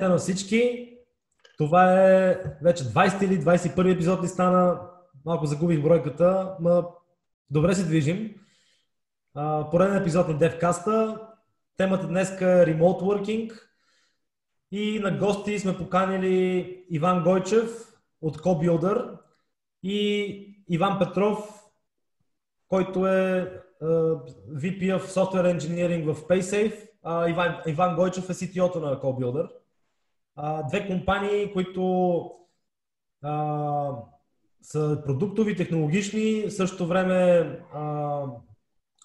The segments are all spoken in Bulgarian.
на всички. Това е вече 20 или 21 епизод и стана, малко загубих бройката, но добре се движим. Пореден епизод на DevCast-а. Темата днес е Remote Working и на гости сме поканили Иван Гойчев от Cobuilder и Иван Петров, който е VP of Software Engineering в Paysafe. Иван Гойчев е CTO-то на Cobuilder. Две компании, които са продуктови, технологични, в същото време,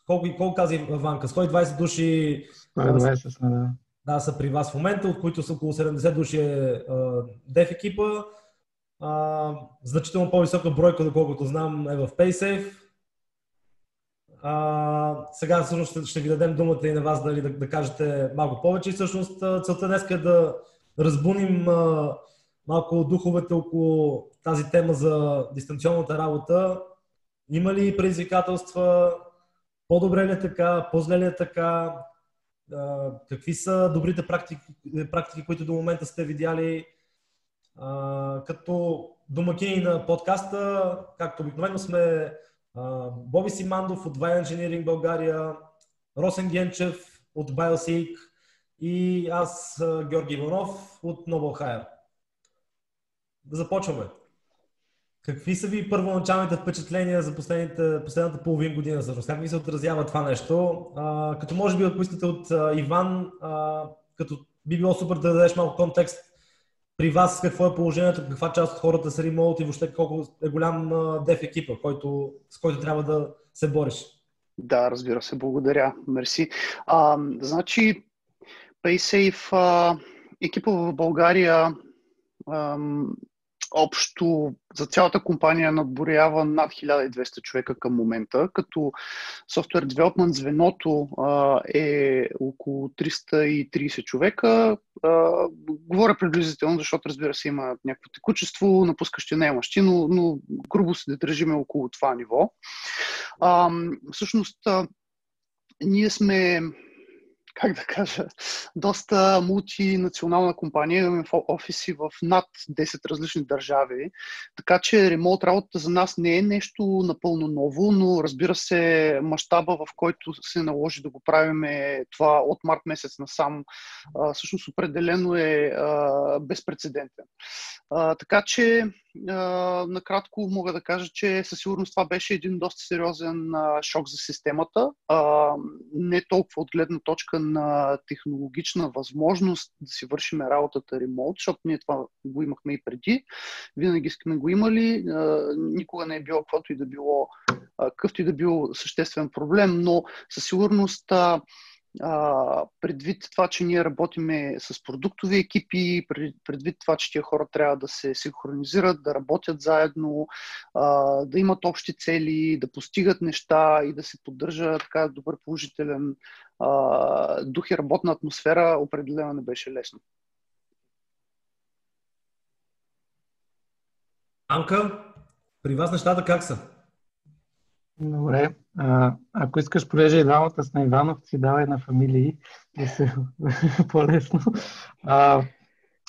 колко каза Иванка, 120 души 120. Да, са при вас в момента, от които са около 70 души дев екипа. Значително по-висока бройка, доколкото знам, е в Paysafe. Сега всъщност ще ви дадем думата и на вас да кажете малко повече. И всъщност целта днес е да разбуним малко духовете около тази тема за дистанционната работа. Има ли предизвикателства? По-добре ли е така? По-зле ли е така? Какви са добрите практики, които до момента сте видяли? Като домакини на подкаста, както обикновено сме Боби Симандов от Via Engineering България, Росен Генчев от BioSeek и аз, Георги Иванов от Noble Hire. Започваме. Какви са ви първоначалните впечатления за последната половин година? Всъщност, как ви се отразява това нещо? Като може би, ако искате от Иван, като би било супер да дадеш малко контекст при вас, какво е положението, каква част от хората са ремоут и въобще колко е голям дев екипа, с който трябва да се бориш. Да, разбира се, благодаря. Мерси. Значи, Paysafe, екипа в България, общо за цялата компания надборява над 1200 човека към момента, като софтуер девелопмент звеното е около 330 човека. Говоря приблизително, защото разбира се има някакво текучество, напускащи наемащи, но грубо се да държим около това ниво. Всъщност, ние сме, как да кажа, доста мултинационална компания, имаме офиси в над 10 различни държави, така че ремоут работата за нас не е нещо напълно ново, но разбира се мащаба, в който се наложи да го правим това от март месец насам, всъщност определено е безпрецедентен. Така че накратко мога да кажа, че със сигурност това беше един доста сериозен шок за системата, не толкова от гледна точка на технологична възможност да си вършим работата ремоут, защото ние това го имахме и преди, винаги сме го имали, никога не е било каквото и да било, какъвто и да било съществен проблем, но със сигурност предвид това, че ние работиме с продуктови екипи, предвид това, че тия хора трябва да се синхронизират, да работят заедно, да имат общи цели, да постигат неща и да се поддържа така добър положителен дух и работна атмосфера, определено не беше лесно. Анка, при вас нещата как са? Добре. Ако искаш, понеже и двамата с на Иванов, си давай на фамилии. Да се по-лесно.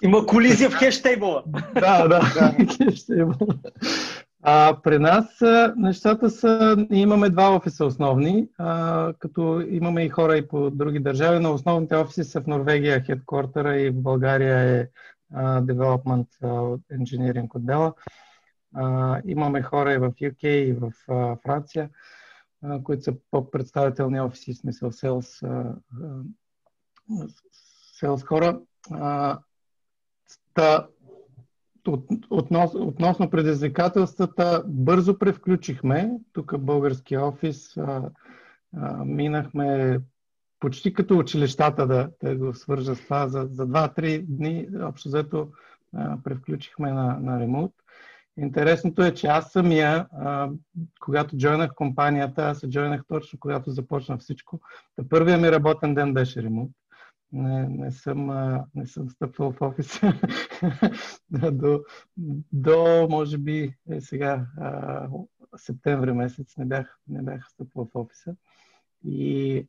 Има колизия в хештейбъла. Да. Хештейбъла. При нас нещата са, имаме два офиса основни, като имаме и хора и по други държави, но основните офиси са в Норвегия, хедквартъра, и в България е Development Engineering отдела. Имаме хора и в UK, и в Франция, които са по-представителни офиси, в смисъл sales хора. Относно предизвикателствата, бързо превключихме. Тук българския офис минахме почти като училищата да го свържа с това. За 2-3 дни общо взето превключихме на ремонт. Интересното е, че аз самия, когато джойнах компанията, аз се джойнах точно когато започна всичко. Първия ми работен ден беше ремонт. Не съм стъпвал в офиса до може би сега септември месец не бях стъпвал в офиса. И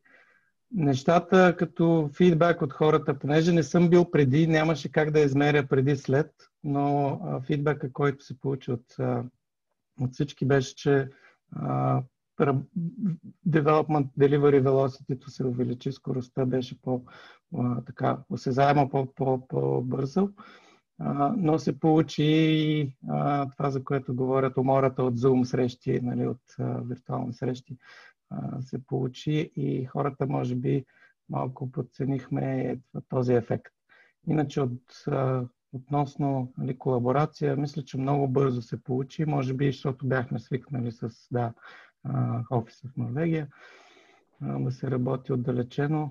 нещата като фидбак от хората, понеже не съм бил преди, нямаше как да измеря преди след, но фидбака, който се получи от всички, беше, че Development Delivery Velocity-то се увеличи, скоростта беше по-осезаема, по-бързо, но се получи и това, за което говорят, умората от Zoom срещи, нали, от виртуални срещи се получи и хората, може би, малко подценихме този ефект. Иначе относно колаборация, мисля, че много бързо се получи, може би, защото бяхме свикнали с офиса в Норвегия, да се работи отдалечено.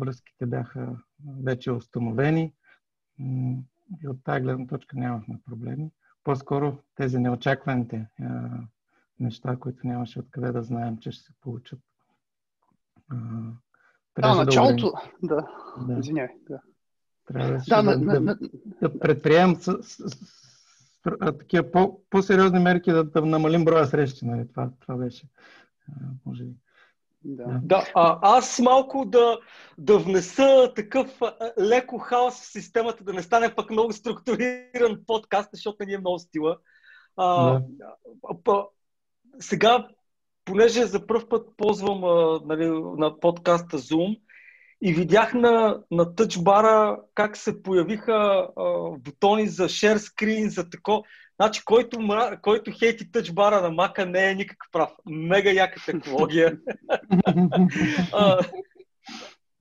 Връзките бяха вече установени и от тази гледна точка нямахме проблеми. По-скоро тези неочакваните неща, които нямаше откъде да знаем, че ще се получат. Началото, да, извинявай. Да предприемем такива по-сериозни мерки, да намалим броя срещи. Нали? Това беше. Може би. Да. Аз малко да внеса такъв леко хаос в системата, да не стане пък много структуриран подкаст, защото не ни е много стила. Сега, понеже за пръв път ползвам на подкаста Zoom и видях на тъчбара как се появиха бутони за share screen, за тако. Значи, който хейти тъчбара на Мака, не е никак прав. Мега яка технология.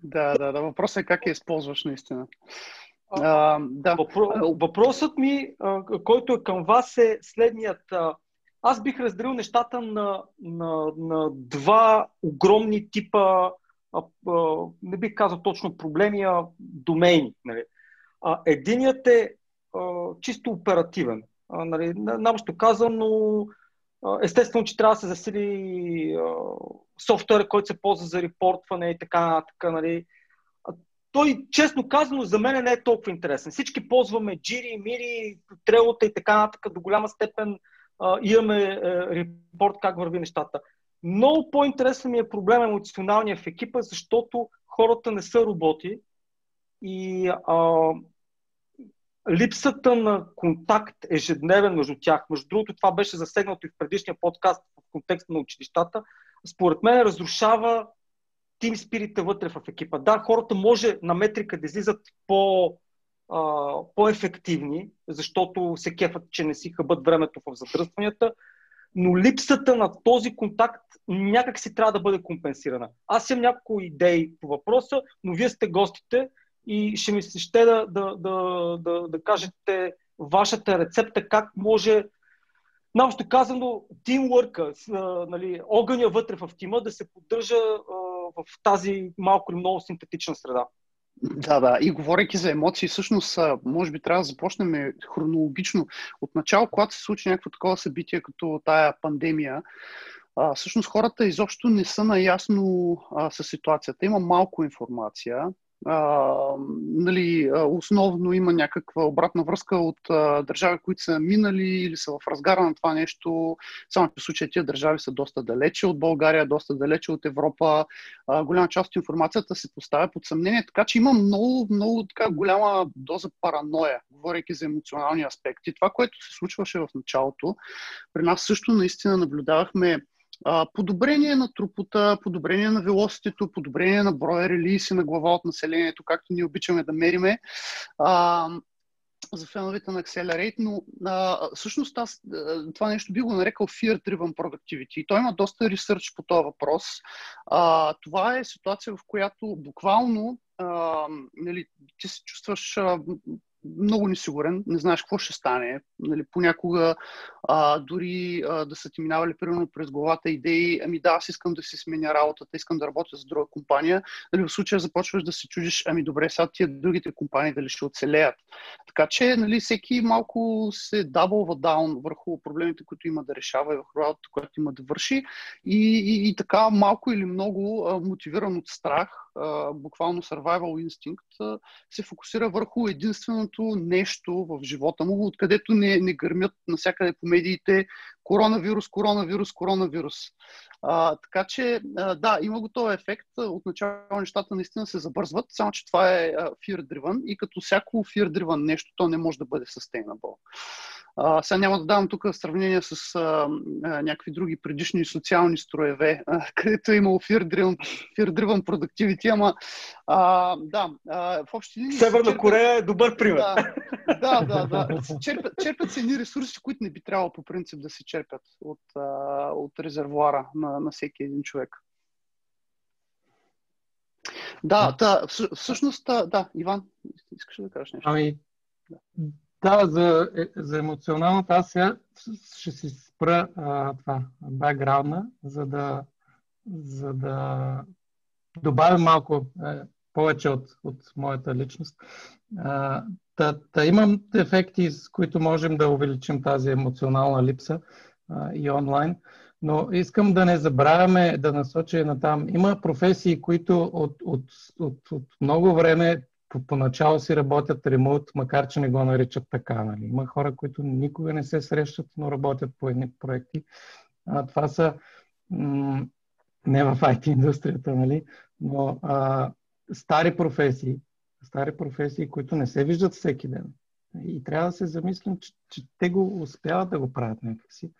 Да. Въпросът е как я използваш наистина. Въпросът ми, който е към вас, е следният. Аз бих разделил нещата на два огромни типа, не бих казал точно проблеми, а домейни. Нали. Единият е чисто оперативен. Нали, намъщо казано, естествено, че трябва да се засили софтуер, който се ползва за репортване и така. Нали. Той, честно казано, за мен не е толкова интересен. Всички ползваме Jira, Miro, Trello и така, до голяма степен имаме репорт как върви нещата. Много по-интересен ми е проблем емоционалния в екипа, защото хората не са роботи и липсата на контакт ежедневен между тях. Между другото, това беше засегнато и в предишния подкаст в контекста на училищата. Според мен разрушава тим спирита вътре в екипа. Да, хората може на метрика да излизат по-ефективни, защото се кефат, че не си хъбат времето в задръстванията, но липсата на този контакт някак си трябва да бъде компенсирана. Аз имам няколко идеи по въпроса, но вие сте гостите и ще ми се ще да кажете вашата рецепта, как може, намещо казано, тимворка, нали, огъня вътре в тима да се поддържа в тази малко или много синтетична среда. Да. И говорейки за емоции, всъщност, може би трябва да започнем хронологично. От начало, когато се случи някакво такова събитие, като тая пандемия, всъщност хората изобщо не са наясно със ситуацията. Има малко информация. Основно има някаква обратна връзка от държави, които са минали или са в разгара на това нещо. Само че в случая тия държави са доста далече от България, доста далече от Европа. Голяма част от информацията се поставя под съмнение, така че има много, много така голяма доза параноя, говорейки за емоционални аспекти. Това, което се случваше в началото, при нас също наистина наблюдавахме подобрение на трупота, подобрение на велоситето, подобрение на броя релиси на глава от населението, както ние обичаме да мериме за феновете на Accelerate, но всъщност аз това нещо би го нарекал Fear-Driven Productivity и той има доста ресърч по този въпрос. Това е ситуация, в която буквално ти се чувстваш много несигурен, не знаеш какво ще стане. Понякога дори да са ти минавали примерно през главата идеи, аз искам да си сменя работата, искам да работя за друга компания. В случая започваш да се чудиш, добре, сега тия другите компании дали ще оцелеят. Така че всеки малко се дабълва даун върху проблемите, които има да решава и върху работата, която има да върши. И така малко или много мотивиран от страх, буквално survival instinct, се фокусира върху единственото нещо в живота му, откъдето не гърмят навсякъде по медиите коронавирус. Така че, да, има го този ефект. Отначало нещата наистина се забързват, само че това е fear-driven и като всяко fear-driven нещо, то не може да бъде sustainable. Сега няма да давам тук сравнение с някакви други предишни социални строеве, където е имало fear-driven productivity, ама в общи линии... Северна Корея е добър пример. Да. Черпят се едни ресурси, които не би трябвало по принцип да се черпят от резервуара на всеки един човек. Да, Иван, искаш да кажеш нещо? Да, за емоционалната, аз сега ще си спра това бекграунда, за да добавя малко повече от моята личност. Имам ефекти, с които можем да увеличим тази емоционална липса и онлайн, но искам да не забравяме да насочим на там. Има професии, които от много време поначало си работят ремоут, макар че не го наричат така. Нали? Има хора, които никога не се срещат, но работят по едни проекти. Това са не в IT индустрията, нали? Но стари професии, които не се виждат всеки ден. И трябва да се замислим, че те го успяват да го правят някакси.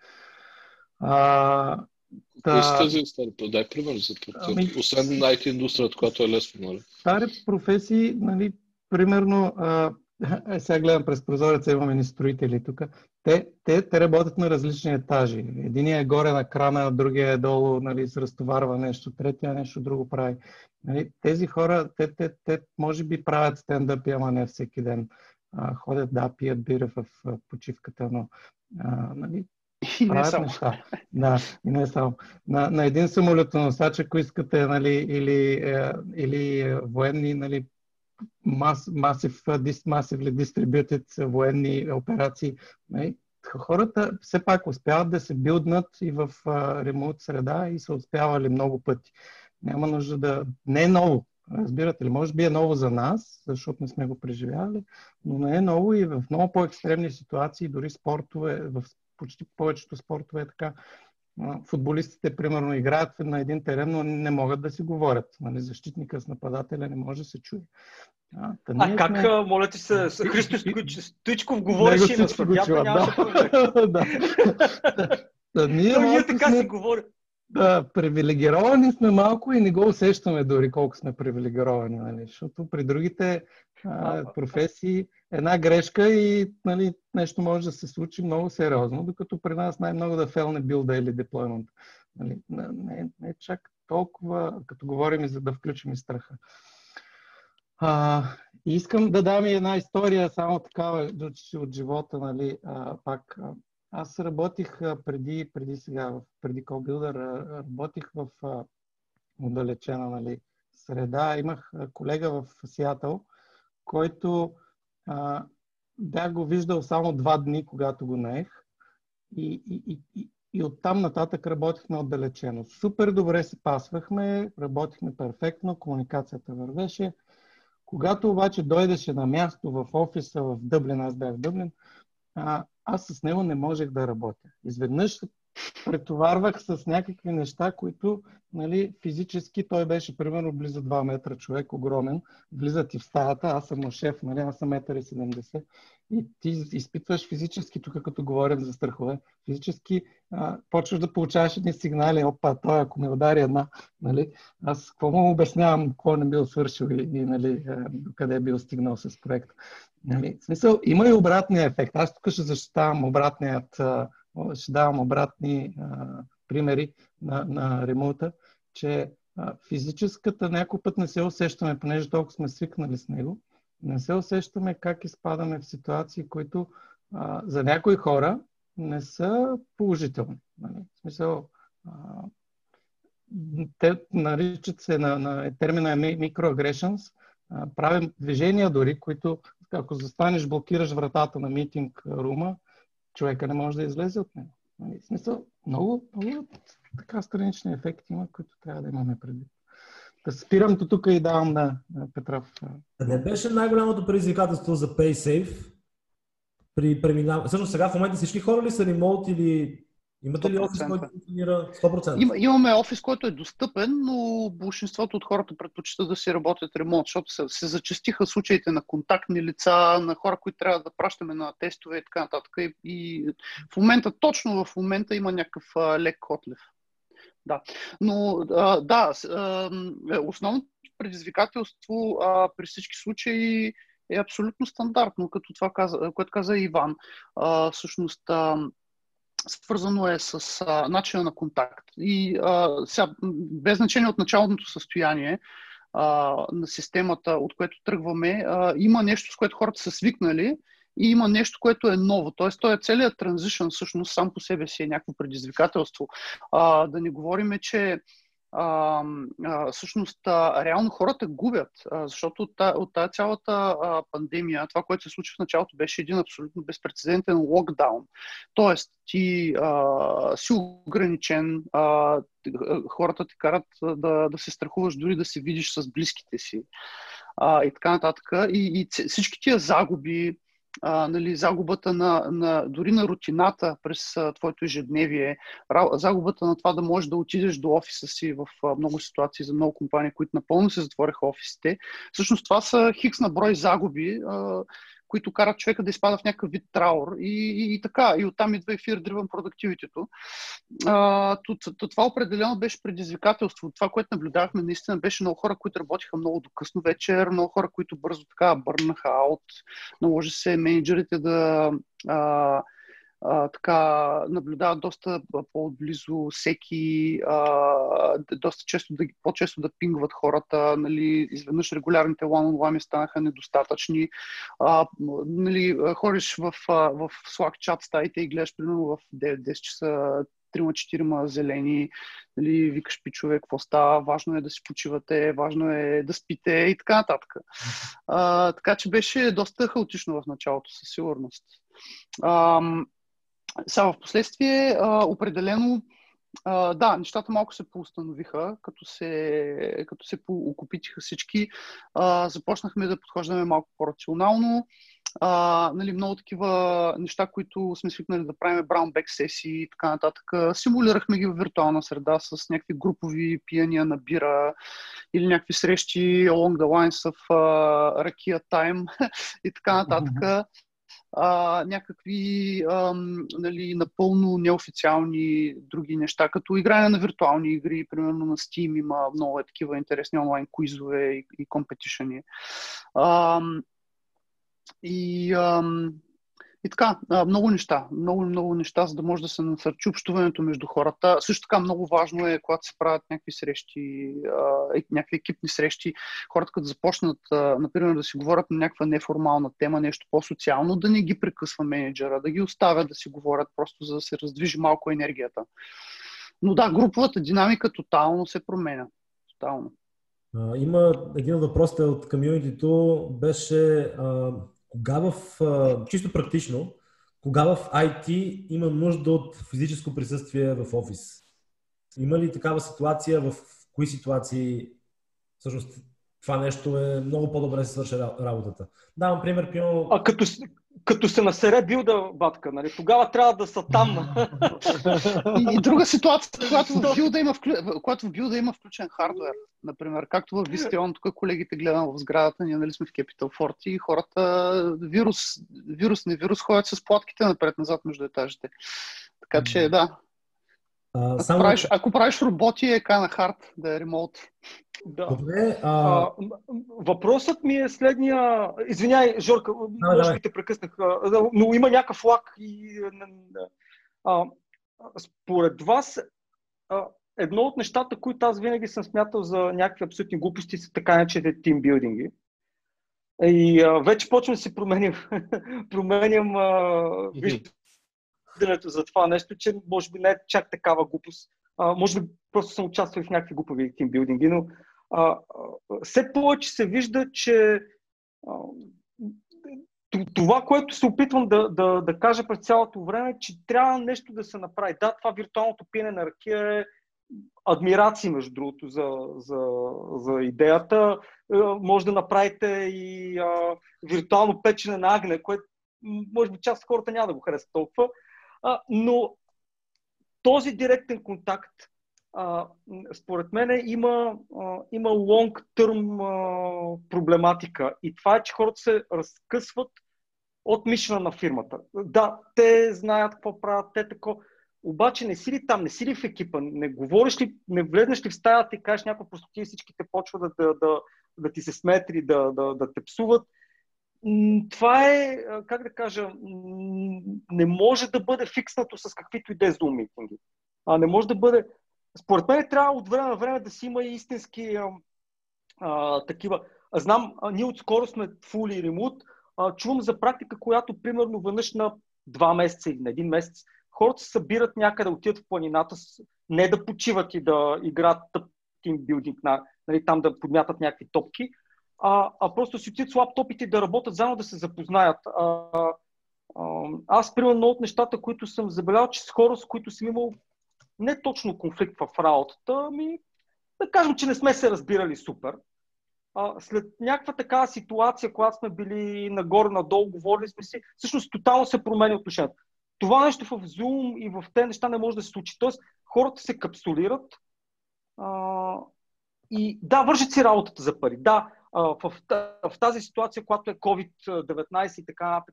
Кои са тези стари? Дай пример за това. Освен на IT индустрията, която е лесно, нали? Стари професии, нали, примерно, сега гледам през прозореца, имаме ни строители тук. Те работят на различни етажи. Единият е горе на крана, другия е долу, нали, с разтоварва нещо, третия нещо друго прави. Нали, тези хора, те може би правят стендъпи, ама не всеки ден. Ходят, пият бира в почивката, но нали, и не само. И не само. На един самолетоносач, ако искате, нали, или военни, нали, massively distributed военни операции. Нали, хората все пак успяват да се билднат и в ремоут среда и са успявали много пъти. Няма нужда да... Не е ново, разбирате ли? Може би е ново за нас, защото не сме го преживявали, но не е ново и в много по-екстремни ситуации, дори спортове, в почти повечето спортове е така. Футболистите, примерно, играят на един терен, но не могат да си говорят. Нали? Защитника с нападателя не може да се чуе. Как, моля ти се, Христо Стоичков говореше и на съдията нямаше проблем. Ние така си говорим. Да, привилегировани сме малко и не го усещаме дори колко сме привилегировани, нали? Защото при другите професии една грешка и, нали, нещо може да се случи много сериозно, докато при нас най-много да фелне билда или деплоймент. Нали? Не чак толкова, като говорим и за да включим и страха. Искам да дам и една история, само такава от живота, нали, пак. Аз работих преди Cobuilder, работих в отдалечена, нали, среда. Имах колега в Сиатъл, който бях го виждал само 2 дни, когато го наех. И оттам нататък работихме отдалечено. Супер добре се пасвахме, работихме перфектно, комуникацията вървеше. Когато обаче дойдеше на място в офиса в Дъблин, аз бях в Дъблин, аз с него не можех да работя. Изведнъж се претоварвах с някакви неща, които, нали, физически той беше примерно близо 2 метра човек, огромен, влиза ти в стаята, аз съм му шеф, нали, аз съм 1,70 м и ти изпитваш физически, тук като говорим за страхове, физически почваш да получаваш едни сигнали, опа, той ако ме удари една, нали, аз какво му обяснявам, какво не бил свършил и нали, докъде бил стигнал с проекта. Нали, в смисъл, има и обратния ефект. Аз тук ще защитавам ще давам обратни примери на ремоута, че физическата някой път не се усещаме, понеже толкова сме свикнали с него, не се усещаме как изпадаме в ситуации, които за някои хора не са положителни. Нали? В смисъл, те наричат се на термина microaggressions, правим движения дори, които ако застанеш, блокираш вратата на митинг рума, човека не може да излезе от него. В смисъл, много така странични ефекти има, които трябва да имаме предвид. Спирам до тук и давам на Петров. Не беше най-голямото предизвикателство за Paysafe при преминаване? Всъщност сега в момента всички хора ли са ремоут или имате 100%. Ли офис, който функционира 100%? Имаме офис, който е достъпен, но большинството от хората предпочитат да си работят ремоут, защото се зачестиха случаите на контактни лица, на хора, които трябва да пращаме на тестове и така нататък. И в момента, точно в момента има някакъв лек котлев. Да, но да, основното предизвикателство при всички случаи е абсолютно стандартно, като това, което каза Иван. Всъщност, свързано е с начина на контакт. И сега, без значение от началното състояние на системата, от което тръгваме, има нещо, с което хората са свикнали, и има нещо, което е ново. Тоест, този целият транзишън всъщност сам по себе си е някакво предизвикателство. Да не говорим, че всъщност реално хората губят, защото от тази цялата пандемия, това, което се случи в началото, беше един абсолютно безпрецедентен локдаун. Тоест, ти си ограничен, хората те карат да се страхуваш дори да се видиш с близките си и така нататък. И всички тия загуби, нали, загубата дори на рутината през твоето ежедневие, загубата на това да можеш да отидеш до офиса си в много ситуации за много компании, които напълно се затвориха офисите. Всъщност това са хикс на брой загуби, които карат човека да изпада в някакъв вид траур и така. И оттам идва и Fear-Driven Productivity-то. Това определено беше предизвикателство. Това, което наблюдавахме наистина, беше много хора, които работиха много до късно вечер, много хора, които бързо така бърнаха аут. Наложи се менеджерите да така наблюдават доста по-близо всеки, доста често, по-често да пингват хората, нали, изведнъж регулярните one-on-one станаха недостатъчни. Нали, ходиш в Slack чат стаите и гледаш примерно в 9-10 часа 3-4 зелени, нали, викаш пичове, какво става, важно е да си почивате, важно е да спите и така нататък. Така че беше доста хаотично в началото, със сигурност. Сега в последствие определено да, нещата малко се поустановиха, като се поокупитиха всички. Започнахме да подхождаме малко по-рационално. Нали, много такива неща, които сме свикнали да правим, браунбек сесии и така нататък. Симулирахме ги в виртуална среда с някакви групови пияния на бира или някакви срещи along the lines of ракия тайм и така нататък. Някакви нали, напълно неофициални други неща, като игране на виртуални игри, примерно на Steam има много такива интересни онлайн куизове и компетишъни. И така, много неща, за да може да се насърчи общуването между хората. Също така много важно е, когато се правят някакви срещи, някакви екипни срещи, хората като започнат, например, да си говорят на някаква неформална тема, нещо по-социално, да не ги прекъсва менеджера, да ги оставя да си говорят, просто за да се раздвижи малко енергията. Но да, груповата динамика тотално се променя. Тотално. Има един от въпросите от комьюнитито, беше кога чисто практично, кога в IT има нужда от физическо присъствие в офис? Има ли такава ситуация, в кои ситуации всъщност това нещо е много по-добре се свърши работата? Давам пример, като се насере билда батка, нали? Тогава трябва да са там. И друга ситуация, когато в билда има включен хардвер, например, както в Visteon, тук колегите гледам в сградата, ние нали сме в Capital Fort и хората вирус ходят с платките напред-назад между етажите. Така че да. Ако правиш роботи, е кана хард да е ремоут. Да. Добре, въпросът ми е следния. Извиняй, Жорка, може би те прекъснах, но има някакъв лак. Според вас, едно от нещата, които аз винаги съм смятал за някакви абсолютни глупости, са така наречените тимбилдинги. И вече почвам да се променям виждането за това нещо, че може би не е чак такава глупост. Може би просто съм участвал в някакви глупови тимбилдинги, но все повече се вижда, че това, което се опитвам да кажа през цялото време, че трябва нещо да се направи. Да, това виртуалното пиене на ракия е Адмирации, между другото, за идеята. Може да направите и виртуално печене на агне, което може би част от хората няма да го харесат толкова. Но този директен контакт, според мен, има long-term проблематика. И това е, че хората се разкъсват от мишна на фирмата. Да, те знаят какво правят, те тако. Обаче не си ли там, не си ли в екипа, не говориш ли, не влезнеш ли в стаята и кажеш някаква простотия, всички те почват да ти се смеят или да те псуват. Това е, как да кажа, не може да бъде фикснато с каквито и да е Zoom митинги. Не може да бъде... Според мен трябва от време на време да си има и истински такива... Знам, ние отскоро сме fully remote, чувам за практика, която примерно веднъж на 2 месеца или на 1 месец хората се събират някъде, отиват в планината, не да почиват и да играят тимбилдинг, нали, там да подмятат някакви топки, просто си отидат с лаптопите да работят заедно, да се запознаят. Аз, примерно, от нещата, които съм забелял, че с хора, с които съм имал не точно конфликт в работата, ами да кажем, че не сме се разбирали супер. След някаква такава ситуация, когато сме били нагоре-надолу, говорили сме си, всъщност тотално се промени отношението. Това нещо в Zoom и в те неща не може да се случи. Т.е. хората се капсулират и да, вършат си работата за пари. Да, в тази ситуация, когато е COVID-19 и така,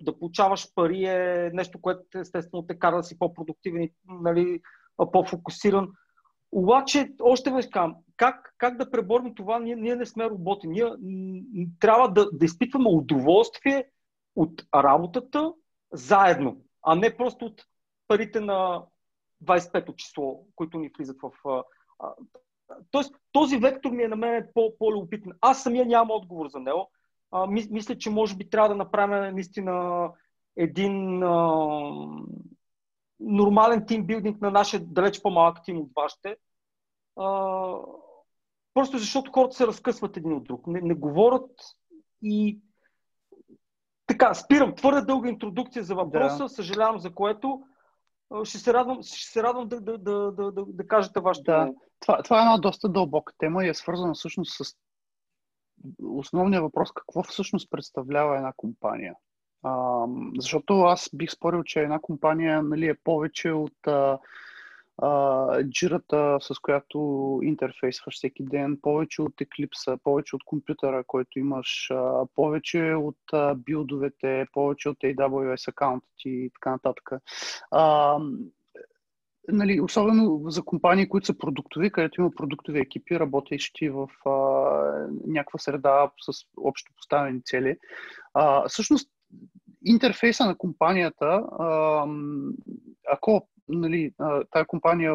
да получаваш пари е нещо, което естествено те кара да си по-продуктивен и нали, по-фокусиран. Обаче, още веднъж казвам, как да преборим това? Ние не сме роботи. Ние трябва да изпитваме удоволствие от работата заедно, а не просто от парите на 25-то число, които ни влизат в... Тоест, този вектор ми е на мен по-любопитен. Аз самия нямам отговор за него. Мисля, че може би трябва да направим наистина един нормален тимбилдинг на нашия далеч по-малък тим от вашите. Просто защото хората се разкъсват един от друг. Не говорят и... Така, спирам. Твърде дълга интродукция за въпроса, съжалявам за което. Ще се радвам да кажете вашето. Да. Това е една доста дълбока тема и е свързана всъщност с основния въпрос, какво всъщност представлява една компания. Защото аз бих спорил, че една компания, нали, е повече от джирата, с която интерфейсваш всеки ден, повече от Eclipse, повече от компютъра, който имаш, повече от билдовете, повече от AWS аккаунта и така нататък. Нали, особено за компании, които са продуктови, където има продуктови екипи, работещи в някаква среда с общо поставени цели. Всъщност, интерфейса на компанията, ако нали, тая компания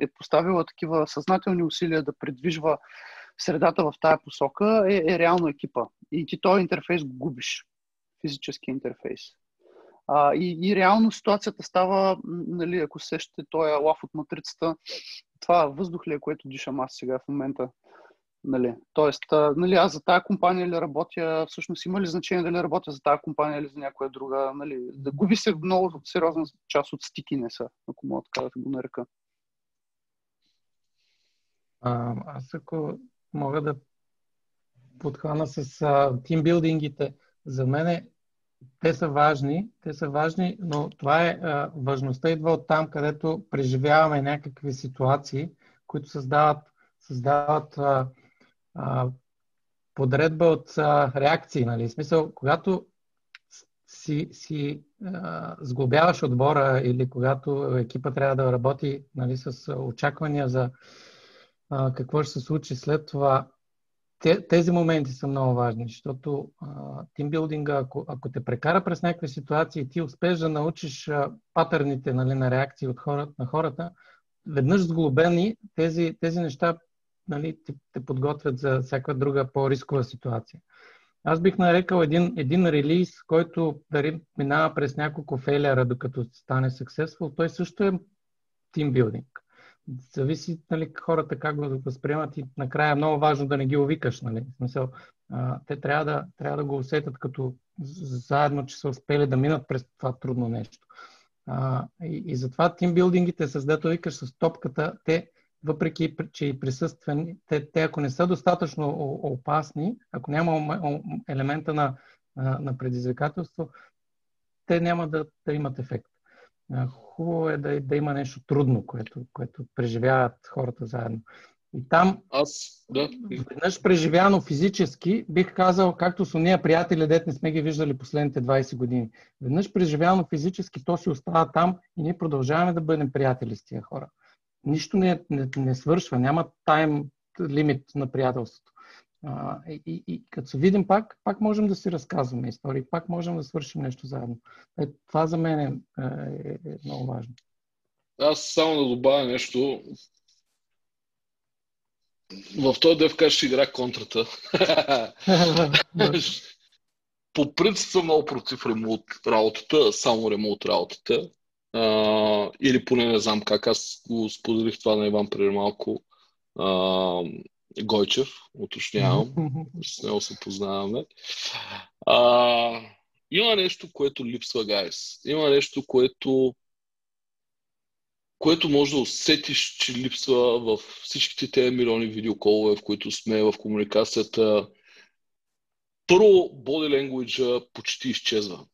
е поставила такива съзнателни усилия да придвижва средата в тая посока, е реално екипа. И ти този интерфейс го губиш, физически интерфейс. И реално ситуацията става, нали, ако сещате този лаф от матрицата, това въздух ли е, което дишам аз сега в момента? Нали. Тоест, нали, аз за тая компания ли работя, всъщност има ли значение дали работя за тая компания или за някоя друга? Нали. Да губи се много сериозна част от стикинеса, ако мога така да го нарека. Аз ако мога да подхвана с тимбилдингите, за мен те са важни, но това е важността идва от там, където преживяваме някакви ситуации, които създават подредба от реакции. Нали? В смисъл, когато си сглобяваш отбора или когато екипа трябва да работи, нали, с очаквания за какво ще се случи след това, тези моменти са много важни, защото тимбилдинга, ако те прекара през някакви ситуации и ти успеш да научиш патърните, нали, на реакции от хората, веднъж сглобени, тези неща, нали, те подготвят за всяка друга по-рискова ситуация. Аз бих нарекал един релиз, който дали минава през няколко фейлера, докато стане successful, той също е тимбилдинг. Зависи, нали, хората как го възприемат и накрая е много важно да не ги увикаш. Нали? В смисъл, те трябва да го усетят като заедно, че са успели да минат през това трудно нещо. И затова тимбилдингите, с дето викаш с топката, те, въпреки че и присъствени, те ако не са достатъчно опасни, ако няма елемента на предизвикателство, те няма да имат ефект. Хубаво е да има нещо трудно, което преживяват хората заедно. И там, веднъж преживяно физически, бих казал, както с уния приятели, дет не сме ги виждали последните 20 години. Веднъж преживяно физически, то си остава там и ние продължаваме да бъдем приятели с тия хора. Нищо не свършва, няма тайм лимит на приятелството. И като се видим пак можем да си разказваме истории, пак можем да свършим нещо заедно. Това за мен е много важно. Аз само да добавя нещо. В този DEVCA ще игра контрата. По принцип съм много против ремоут работата, само ремоут работата. Или поне не знам как. Аз го споделих това на Иван преди малко. Гойчев, уточнявам. С него се познаваме. Има нещо, което липсва, гайс. Има нещо, което може да усетиш, че липсва в всичките тези милиони видеоколове, в които сме в комуникацията. Първо, body language почти изчезва.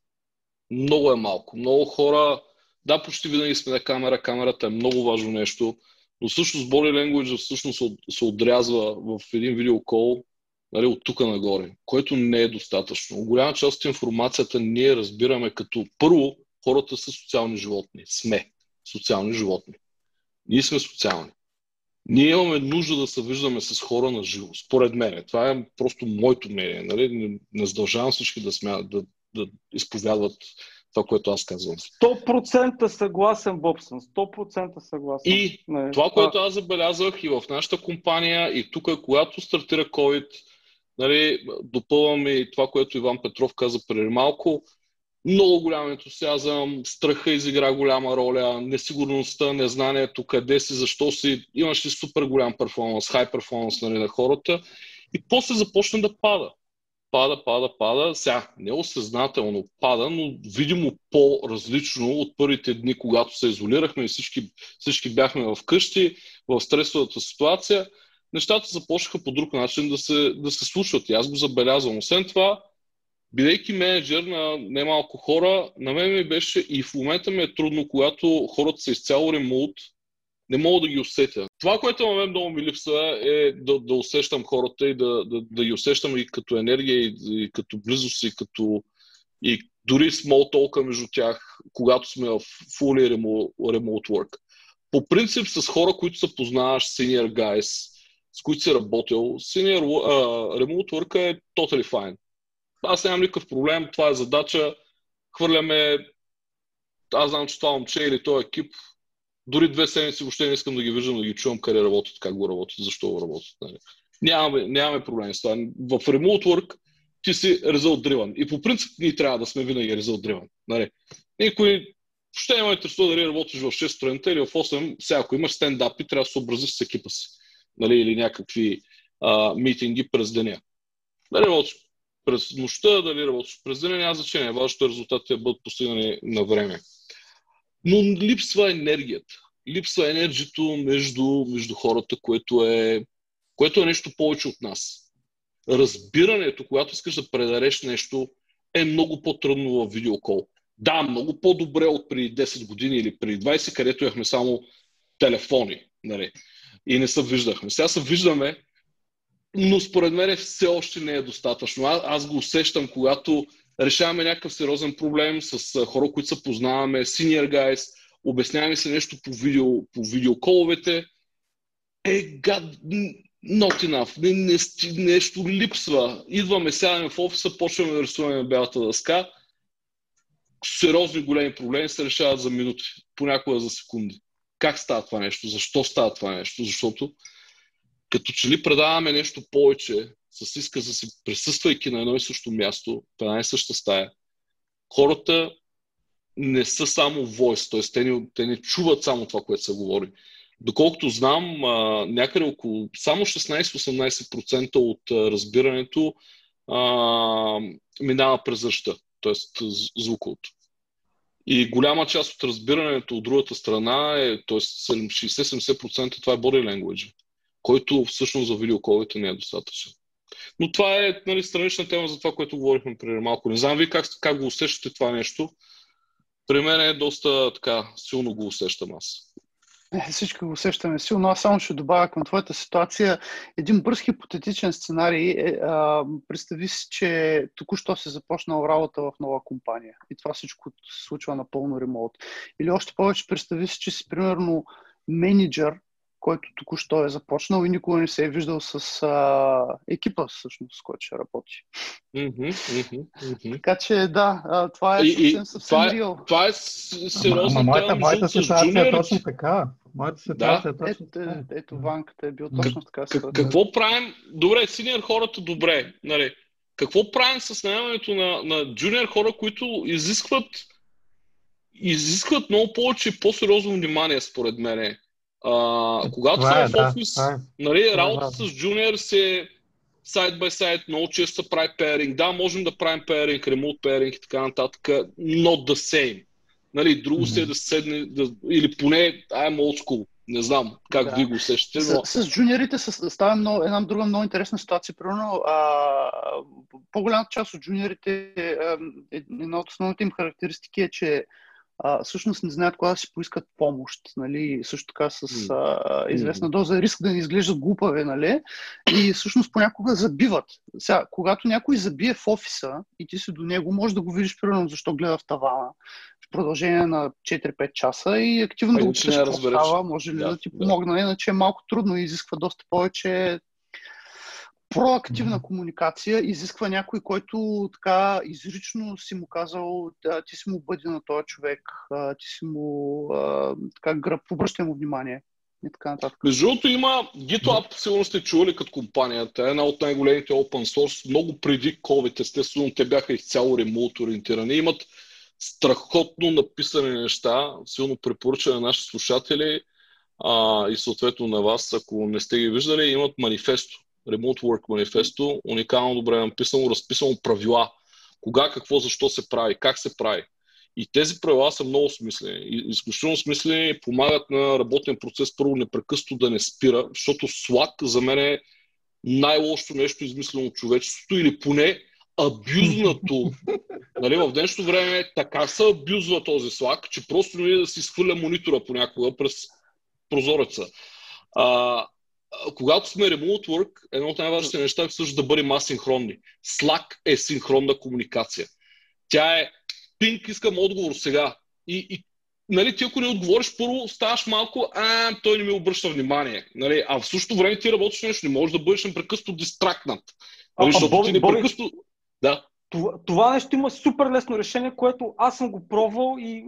Много е малко. Много хора, да, почти винаги сме на камера, камерата е много важно нещо, но всъщност body language всъщност се отрязва в един видеокол, нали, от тука нагоре, което не е достатъчно. Голяма част от информацията ние разбираме като първо хората са социални животни. Сме социални животни. Ние сме социални. Ние имаме нужда да се виждаме с хора на живо. Според мен. Това е просто моето мнение. Нали? Не задължавам всички да изповядват това, което аз казвам. 100% съгласен, Бобсън. 100% съгласен. И не, това, което аз забелязвах и в нашата компания, и тук, когато стартира COVID, нали, допълваме и това, което Иван Петров каза преди малко. Много голям ентусиазъм, страха изигра голяма роля, несигурността, незнанието, къде си, защо си, имаш ли супер голям перформанс, хай перформанс, нали, на хората, и после започна да пада. Пада, сега неосъзнателно пада, но видимо по-различно от първите дни, когато се изолирахме и всички бяхме вкъщи, в стресовата ситуация, нещата започнаха по друг начин да се случват и аз го забелязвам. Освен това, бидейки менеджер на немалко хора, на мен ми беше и в момента ми е трудно, когато хората са изцяло ремоут, не мога да ги усетя. Това, което на мен много ми липсва, е да усещам хората и да ги усещам и като енергия, и като близост, и дори смолтолка между тях, когато сме в fully remote work. По принцип с хора, които се познаваш, senior guys, с които си работил, senior remote work е totally fine. Аз нямам никакъв проблем, това е задача, хвърляме, аз знам, че това момче или този екип, дори 2 седмици въобще не искам да ги виждам, да ги чувам къде работят, как го работят, защо го работят. Нали? Нямаме проблем с това. В remote work ти си резултриван и по принцип ние трябва да сме винаги резултриван. Нали? Никой въобще няма интересува дали работиш в 6 сутринта или в 8, сега ако имаш стендапи, трябва да се образиш с екипа си, нали? Или някакви митинги през деня. Нали, през нощта, дали работиш през деня, няма значение. Важното резултатите бъдат постигнани на време. Но липсва енергията. Липсва енергито между хората, което е нещо повече от нас. Разбирането, когато искаш да предареш нещо, е много по-трудно в видеокол. Да, много по-добре от преди 10 години или преди 20, където имахме само телефони. Нали? И не се виждахме. Сега се виждаме, но според мен все още не е достатъчно. Аз го усещам, когато решаваме някакъв сериозен проблем с хора, които се познаваме, senior guys, обясняваме се нещо по видеоколовете. Not enough. Нещо липсва. Идваме, сядаме в офиса, почваме да рисуваме бялата дъска. Сериозни големи проблеми се решават за минути, понякога за секунди. Как става това нещо? Защо става това нещо? Защото като че ли предаваме нещо повече, с изказа си, присъствайки на едно и също място, в една и съща стая, хората не са само voice, т.е. те не чуват само това, което се говори. Доколкото знам, някъде около само 16-18% от разбирането минава през ръща, т.е. звуковото. И голяма част от разбирането от другата страна е, т.е. 60-70% това е body language, който всъщност за видеоколите не е достатъчен. Но това е, нали, странична тема за това, което говорихме преди малко. Не знам ви как го усещате това нещо. При мен е доста така силно го усещам аз. Всичко го усещаме силно. Аз само ще добавя към твоята ситуация. Един бърз хипотетичен сценарий е, представи си, че току-що си започнал работа в нова компания и това всичко се случва напълно ремоут. Или още повече, представи си, че си примерно менеджер, който току-що е започнал и никога не се е виждал с екипа, всъщност, с който ще работи. Така че, да, това е съвсем реал. Това е сериозно. Моята ситуация е точно така. Ето, Ванката е бил точно така. Какво правим? Добре, синьор хората, добре. Какво правим с наемането на джуниор хора, които изискват много повече и по-сериозно внимание, според мен. Когато сме в офис, работата с джуниор се сайд бай сайд, много често се прави пееринг. Да, можем да правим пееринг, ремоут пееринг и така нататък. Not the same. Нали, друго се е да седне, или поне I'm old school. Не знам как ви го усещате. Но... С джуниорите става една друга много интересна ситуация. Примерно, по-голямата част от джуниорите, една от основните им характеристики е, че всъщност не знаят кога да си поискат помощ, нали, също така с известна доза риск да не изглеждат глупави, нали, и всъщност понякога забиват. Сега, когато някой забие в офиса и ти си до него, може да го видиш примерно защо гледа в тавана в продължение на 4-5 часа и активно да го търсиш какво става, може ли да ти помогна, иначе е малко трудно и изисква доста повече проактивна комуникация, изисква някой, който така изрично си му казал, ти си му бъди на този човек, ти си му така обръщай му внимание и така нататък. Между другото има GitLab, сигурно сте чували като компанията, една от най-големите open source, много преди COVID, естествено те бяха изцяло ремоут ориентирани, имат страхотно написани неща, силно препоръчвам на нашите слушатели и съответно на вас, ако не сте ги виждали, имат манифесто. Remote Work Manifesto, уникално добре написано, разписано правила. Кога, какво, защо се прави, как се прави. И тези правила са много смислени. Изключително смислени, помагат на работен процес първо непрекъснато да не спира, защото Slack за мен е най-лошото нещо измислено от човечеството или поне абюзнато. Нали, в днешното време така се абюзва този Slack, че просто не е да си схвърля монитора понякога през прозореца. Когато сме remote work, едно от най-важните неща е всъщност да бъдем асинхронни. Slack е синхронна комуникация. Тя е пинг, искам отговор сега. И нали, ти ако не отговориш, първо ставаш малко, той не ми обръща внимание. Нали? А в същото време ти работиш нещо, не можеш да бъдеш непрекъснато дистрактнат. Нали, непрекъснато... Да. Това нещо има супер лесно решение, което аз съм го пробвал и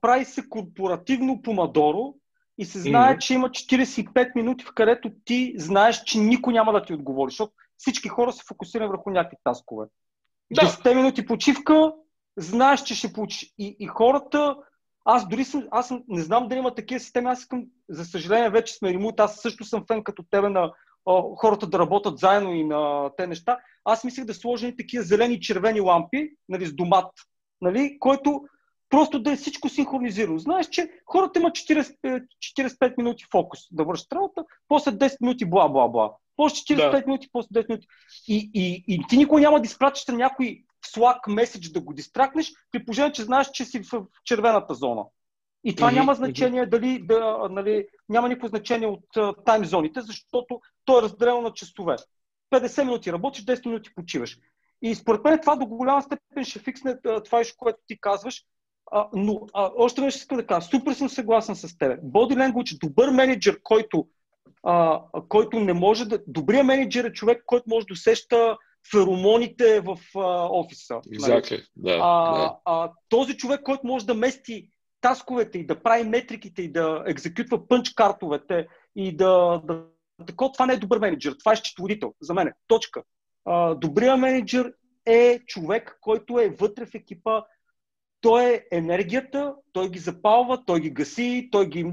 прави се корпоративно помадоро. И се знае, че има 45 минути, в където ти знаеш, че никой няма да ти отговори, защото всички хора са фокусирани върху някакви таскове. 10 минути почивка, знаеш, че ще получиш. И хората, аз не знам дали има такива системи, аз искам, за съжаление вече сме ремоут, аз също съм фен като тебе на хората да работят заедно и на те неща. Аз мислех да сложа и такива зелени и червени лампи, нали, с домат, нали, който... Просто да е всичко синхронизирано. Знаеш, че хората имат 45 минути фокус да вършат работа, после 10 минути бла-бла-бла. После 45 минути, после 10 минути. И ти никога няма да изпратиш на някой Slack меседж да го дистрактнеш, при положение, че знаеш, че си в червената зона. И това няма значение дали, нали, няма никакво значение от таймзоните, защото то е разделено на часове. 50 минути работиш, 10 минути почиваш. И според мен това до голяма степен ще фиксне това нещо, което ти казваш. Но още нещо искам да кажа, супер съм съгласен с тебе. Body language, добър менеджер, който не може да... Добрият менеджер е човек, който може да усеща феромоните в офиса. Exactly. Да, този човек, който може да мести тасковете и да прави метриките и да екзекютва пънч картовете и това не е добър менеджер, това е счетоводител за мен. Точка. Добрият менеджер е човек, който е вътре в екипа. Той е енергията, той ги запалва, той ги гаси, той ги...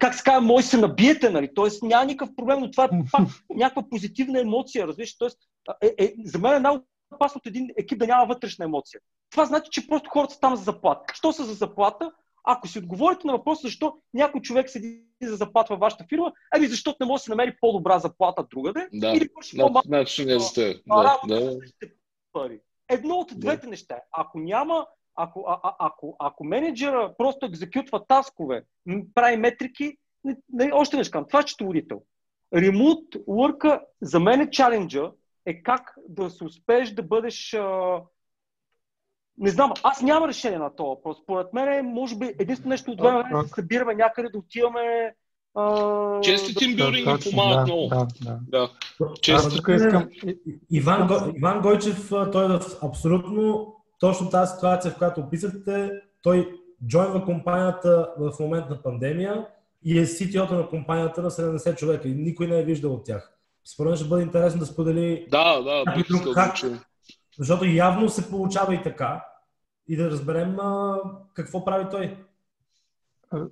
как се казва, може се набиете, нали? Тоест няма никакъв проблем, но това е пак някаква позитивна емоция, разбираш? Тоест, за мен е най-опасно от един екип да няма вътрешна емоция. това значи, че просто хората са там за заплата. Що са за заплата? Ако си отговорите на въпроса защо някой човек седи за заплата във вашата фирма, ами защото не може да се намери по-добра заплата другаде, да, или върши по-малко работа за пари. Едно от двете неща. Ако няма, ако менеджера просто екзекютва таскове, прави метрики, още не шкам, това е четоводител. Ремут work за мен е чаленджа, е как да се успееш да бъдеш... Не знам, аз нямам решение на това въпрос. Според мен е, може би, единствено нещо от време да се събираме някъде, да отиваме... Чести тимбилдинга помагат много. Иван Гойчев, той е абсолютно точно тази ситуация, в която описахте. Той джойнва компанията в момент на пандемия и е CTO-то на компанията на 70 човека и никой не е виждал от тях. Според мен ще бъде интересно да сподели... Защото явно се получава и така, и да разберем какво прави той.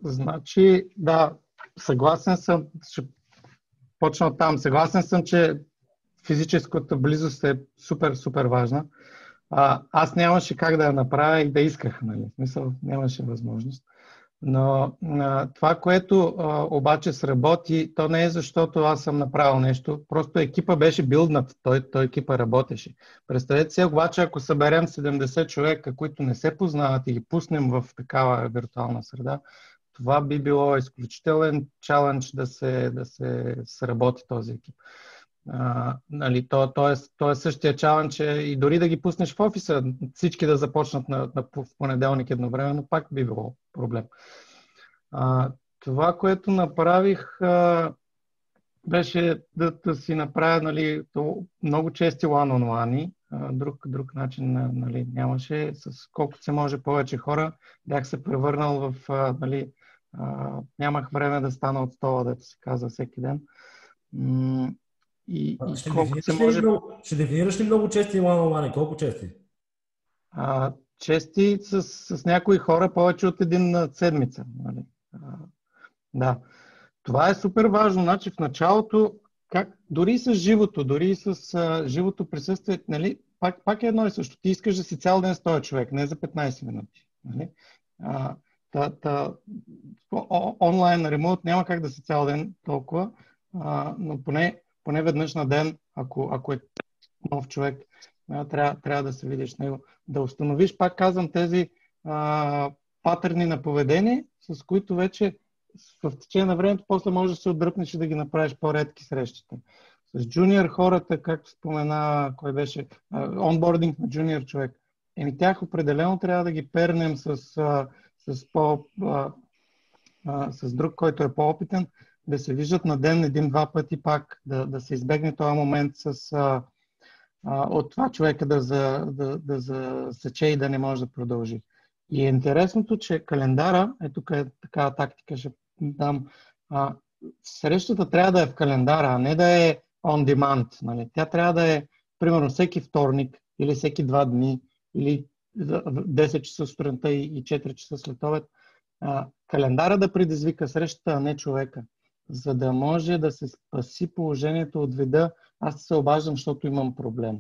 Значи, да, съгласен съм, ще почна там. Съгласен съм, че физическата близост е супер, супер важна. Аз нямаше как да я направя и да исках, нали? Мисъл, нямаше възможност. Но това, което обаче сработи, то не е защото аз съм направил нещо, просто екипа беше билднат, той екипа работеше. Представете си обаче, ако съберем 70 човека, които не се познават и ги пуснем в такава виртуална среда, това би било изключителен чалендж да се сработи този екип. Нали, то е същия чалендж и дори да ги пуснеш в офиса, всички да започнат в понеделник едновременно, пак би било проблем. Това, което направих, беше да си направя, нали, много чести one-on-one-и, друг начин, нали, нямаше, с колкото се може повече хора, бях се превърнал в, нали, нямах време да стана от стола, да се казва всеки ден. Ще дефинираш ли много чести one-on-one? Колко чести? Чести с някои хора повече от един на седмица. Нали? Да. Това е супер важно. Значи в началото, дори с живото, дори с живото присъствие, нали, пак е едно и също. Ти искаш да си цял ден с този човек, не за 15 минути. Нали? Онлайн ремонт няма как да си цял ден толкова, но поне веднъж на ден, ако е нов човек, трябва да се видиш него. Да установиш, пак казвам, тези патърни на поведение, с които вече в течение на времето после можеш да се отдръпнеш и да ги направиш по-редки срещите. С джуниор хората, както спомена, кой беше онбординг на джуниор човек, тях определено трябва да ги пернем с друг, който е по-опитен, да се виждат на ден един-два пъти пак, да се избегне този момент от това човека да засече и да не може да продължи. И е интересното, че календара, тук е такава тактика, ще дам, срещата трябва да е в календара, а не да е on demand. Нали? Тя трябва да е, примерно, всеки вторник или всеки два дни, или 10 часа сутринта и 4 часа след обед. Календара да предизвика срещата, а не човека. За да може да се спаси положението от вида, аз се обаждам, защото имам проблем.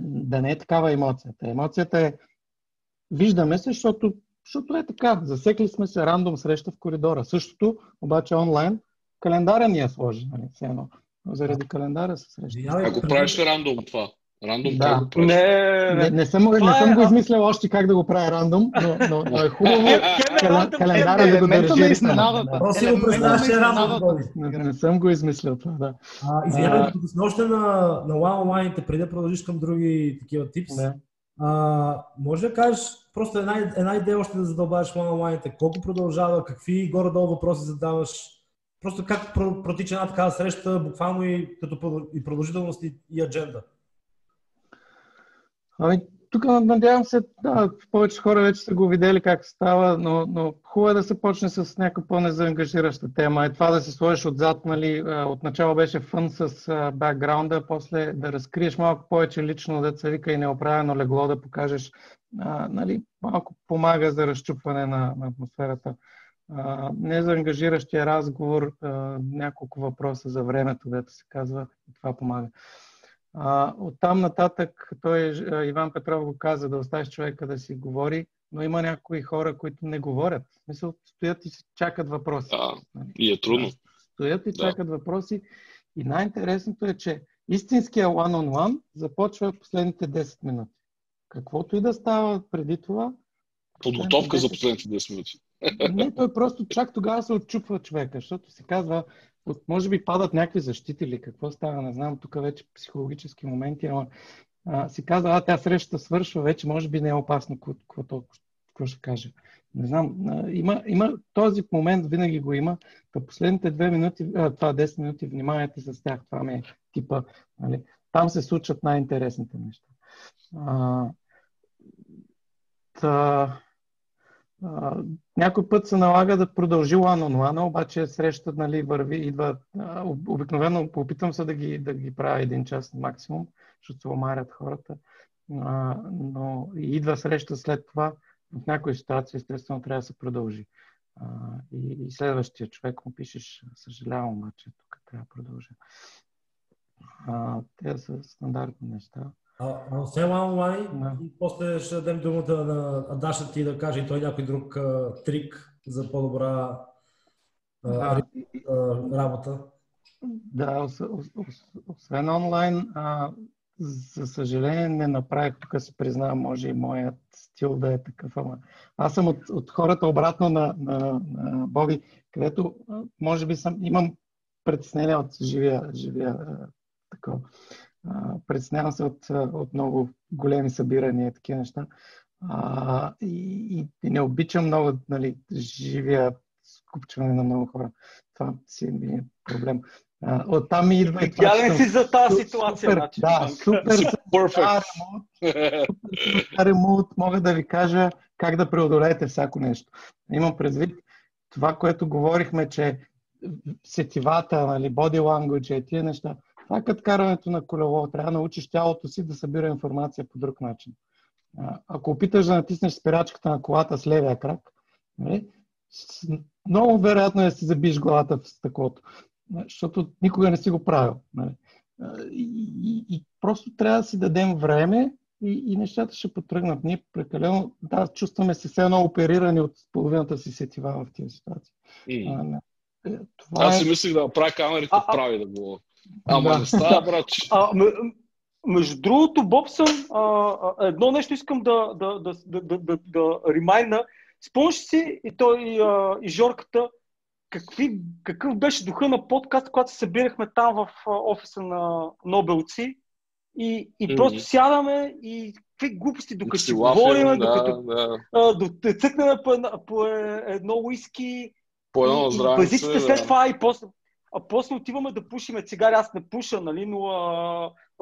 Да не е такава емоцията. Емоцията е, виждаме се, защото е така. Засекли сме се рандом среща в коридора. Същото, обаче онлайн, календара ни е сложен. Заради календара се среща. Ако правиш рандом това? Рандом как го правиш? Не съм го измислял още как да го правя рандом, но е хубаво календара да го държи. Просто го представяш рандом. Не съм го измислял това, да. Извинявай, като сме още на one-on-one-ите, преди да продължиш към други такива типс, може да кажеш просто една идея още да задълбаваш one-on-one-ите. Колко продължава, какви горе-долу въпроси задаваш? Просто как протича една такава среща, буквално и като и продължителност и адженда? Тук надявам се, повече хора вече са го видели как става, но хубаво е да се почне с някаква по-незаангажираща тема. Това да се сложиш отзад, нали, отначало беше фън с бекграунда, после да разкриеш малко повече лично, деца вика и неоправено легло да покажеш, нали, малко помага за разчупване на атмосферата. Незаангажиращия разговор, няколко въпроса за времето, дето се казва, и това помага. Оттам нататък той, Иван Петров го каза, да оставиш човека да си говори, но има някои хора, които не говорят. Мисля, стоят и чакат въпроси. Да, и е трудно. Стоят и чакат въпроси. И най-интересното е, че истинския one-on-one започва в последните 10 минути. Каквото и да става преди това... Подготовка за последните 10 минути. Не, той просто чак тогава се отчупва човека, защото се казва, може би падат някакви защити или какво става, не знам, тук вече психологически моменти, ама си казва, тя срещата свършва, вече може би не е опасно, какво ще каже. Не знам, има този момент, винаги го има, в последните 10 минути внимавайте с тях, това ми е типа, нали, там се случват най-интересните неща. Някой път се налага да продължи one-on-one, обаче срещат, нали, върви, идва. Обикновено опитвам се да ги правя един час максимум, защото се омарят хората, но идва среща след това, в някои ситуации естествено трябва да се продължи. И следващия човек му пишеш, съжалявам, обаче тук трябва да продължа. Те са стандартни неща. Все онлайн и после ще дадем думата на Даша ти да каже и той някой друг трик за по-добра работа. Да, освен онлайн, за съжаление не направих, тук се признавам, може и моят стил да е такъв, ама аз съм от хората обратно на Боби, където може би имам притеснение от живия такова. Предснявам се от много големи събирания, такива неща. И не обичам много, нали, живия скупчване на много хора. Това си ми е проблем. Оттам ми идва и това. Идеален си за тази ситуация. Значи. Да, супер ремонт. Мога да ви кажа как да преодолеете всяко нещо. Имам предвид това, което говорихме, че сетивата, нали, body language и тия неща. Това като карането на колело, трябва да научиш тялото си да събира информация по друг начин. Ако опиташ да натиснеш спирачката на колата с левия крак, много вероятно е да си забиеш главата в стъклото, защото никога не си го правил. И просто трябва да си дадем време и нещата ще потръгнат. Ние прекалено, да, чувстваме се все едно оперирани от половината си сетива в тези ситуации. Аз си мислих да правя камерите прави да го... Ама не става, брач. Между другото, Бобсън, едно нещо искам да ремайна. Спомниш си и той и Жорката, какъв беше духа на подкаст, когато се събирахме там в офиса на Нобелци и просто сядаме и какви глупости, докато си говорим, докато цъкнем по едно уиски, базиците след това и после... А после отиваме да пушиме цигари, аз не пуша, нали, но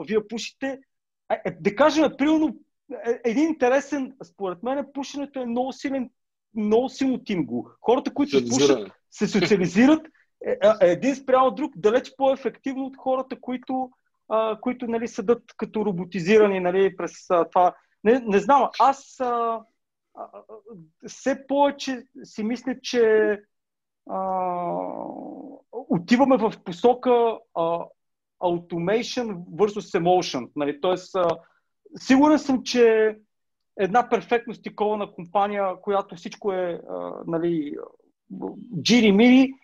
вие пушите. Да кажем, примерно, един интересен, според мен, пушенето е много силно тимго. Хората, които се пушат, се социализират, един спрямо друг, далеч по-ефективно от хората, които нали, съдат като роботизирани, нали, през това. Не знам, аз все повече си мисля, че отиваме в посока automation versus emotion. Нали? Тоест, сигурен съм, че една перфектно стикована компания, която всичко е нали, джири-мири,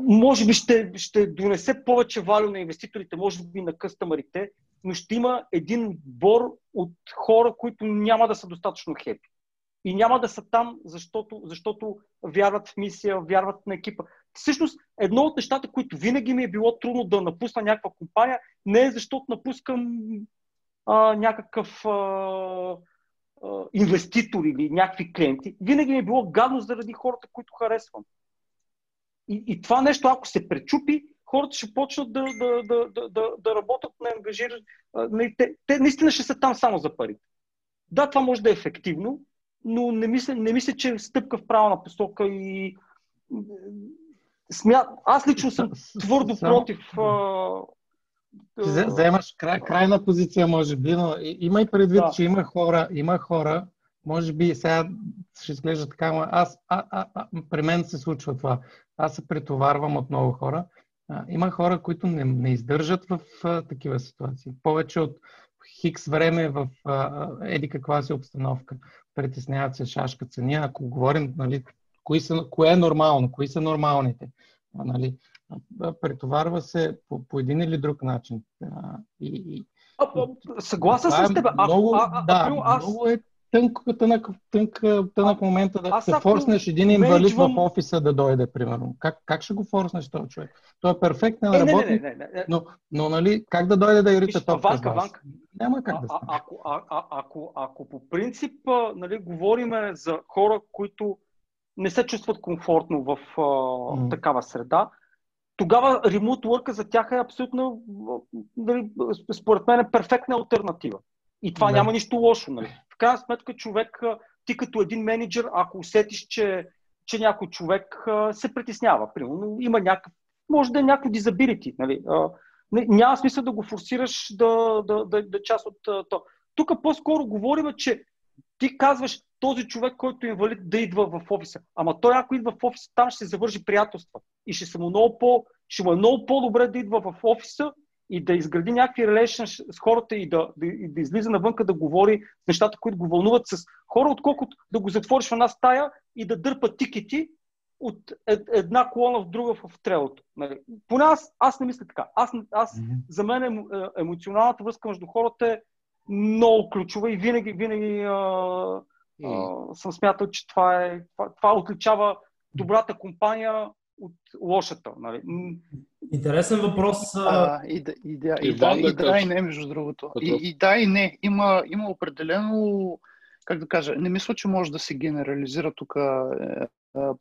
може би ще донесе повече валю на инвеститорите, може би на къстъмърите, но ще има един отбор от хора, които няма да са достатъчно хепи. И няма да са там, защото вярват в мисия, вярват на екипа. Всъщност, едно от нещата, които винаги ми е било трудно да напусна някаква компания, не е защото напускам някакъв инвеститор или някакви клиенти. Винаги ми е било гадно заради хората, които харесвам. И това нещо, ако се пречупи, хората ще почнат да работят на ангажирани. Те наистина ще са там само за парите. Да, това може да е ефективно, но не мисля, че е стъпка в правилна посока и аз лично съм твърдо против. Заемаш крайна позиция, може би, но имай предвид, че има хора, може би сега ще изглежда така, но при мен се случва това. Аз се претоварвам от много хора Има хора, които не издържат в такива ситуации. Повече от хикс време в еди каква си обстановка. Притесняват се, шашкат се. Ние, ако говорим, нали, кое е нормално, кои са нормалните, нали, претоварва се по един или друг начин. Съгласен съм с теб. Много е тънък момента да се форснеш един инвалид в офиса да дойде, примерно. Как ще го форснеш този човек? Той е перфектен работник, но нали, как да дойде да ирита топка с вас? Няма как да стане. Ако по принцип говорим за хора, които не се чувстват комфортно в такава среда, тогава remote work за тях е абсолютно, според мен, е перфектна алтернатива. И това няма нищо лошо. Нали? В крайна сметка, човек, ти като един менеджер, ако усетиш, че някой човек се притеснява, примерно, има някакъв, може да е някакво disability, нали? Няма смисъл да го форсираш да част от това. Тук по-скоро говорим, че ти казваш този човек, който е инвалид, да идва в офиса. Ама той, ако идва в офиса, там ще се завържи приятелства. И ще му е много по-добре да идва в офиса и да изгради някакви relations с хората и да излиза навънка да говори с нещата, които го вълнуват с хора, отколкото да го затвориш в една стая и да дърпа тикети от една колона в друга в Трелото. Нали? Поне аз не мисля така. За мен емоционалната връзка между хората е много ключова и винаги съм смятал, че това отличава добрата компания от лошата. Нали? Интересен въпрос. И да, и не, между другото. И да, и не. Има определено, как да кажа, не мисля, че може да се генерализира тук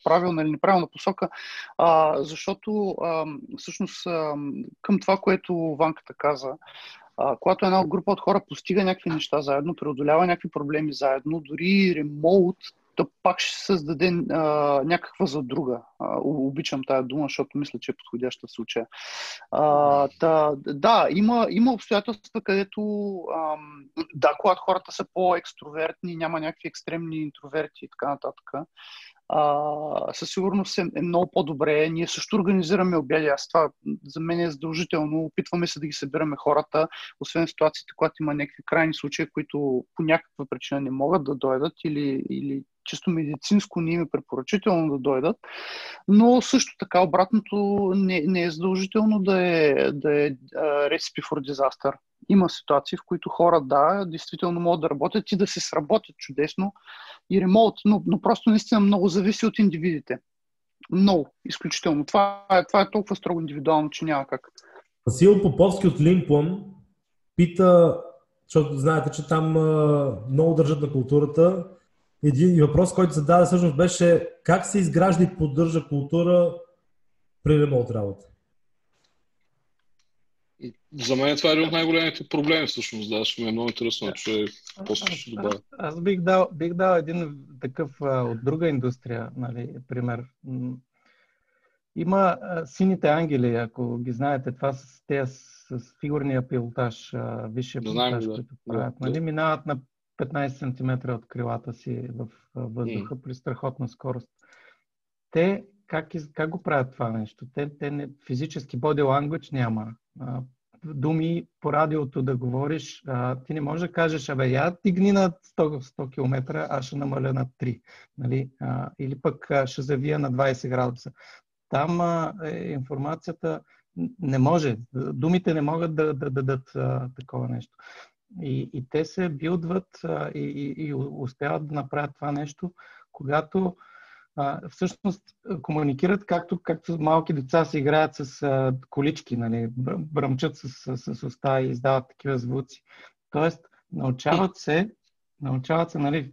правилна или неправилна посока, защото всъщност към това, което Ванката каза, когато една група от хора постига някакви неща заедно, преодолява някакви проблеми заедно, дори ремоут, то пак ще създаде някаква задруга. Обичам тая дума, защото мисля, че е подходяща в случая. Има обстоятелства, където когато хората са по-екстровертни, няма някакви екстремни интроверти и така нататък. Със сигурност е много по-добре. Ние също организираме обяди. Това за мен е задължително. Опитваме се да ги събираме хората, освен ситуациите, когато има някакви крайни случаи, които по някаква причина не могат да дойдат или чисто медицинско не им е препоръчително да дойдат, но също така обратното не е задължително да е recipe for disaster. Има ситуации, в които хора, действително могат да работят и да се сработят чудесно и ремоут, но просто наистина много зависи от индивидите. Много, изключително. Това е толкова строго индивидуално, че няма как. Васил Поповски от Linplum пита, защото знаете, че там много държат на културата. Един въпрос, който се даде всъщност беше как се изгражда и поддържа култура при ремонт работа? За мен това е един от най-големите проблеми всъщност, ще ми е много интересно, че после ще добавя. Аз бих дал един такъв от друга индустрия, нали, пример. Има сините ангели, ако ги знаете, това са тези с фигурния пилотаж, висшия пилотаж, които правят. Нали, минават на 15 см от крилата си в въздуха при страхотна скорост. Те как го правят това нещо? Те физически body language няма. Думи по радиото да говориш, ти не можеш да кажеш, я тигни на 100 км, аз ще намаля на 3. Нали? Или пък ще завия на 20 градуса. Там информацията не може. Думите не могат да дадат такова нещо. И те се билдват и успяват да направят това нещо, когато всъщност комуникират както малки деца се играят с колички, нали, бръмчат с уста и издават такива звуци. Тоест, научават се, нали,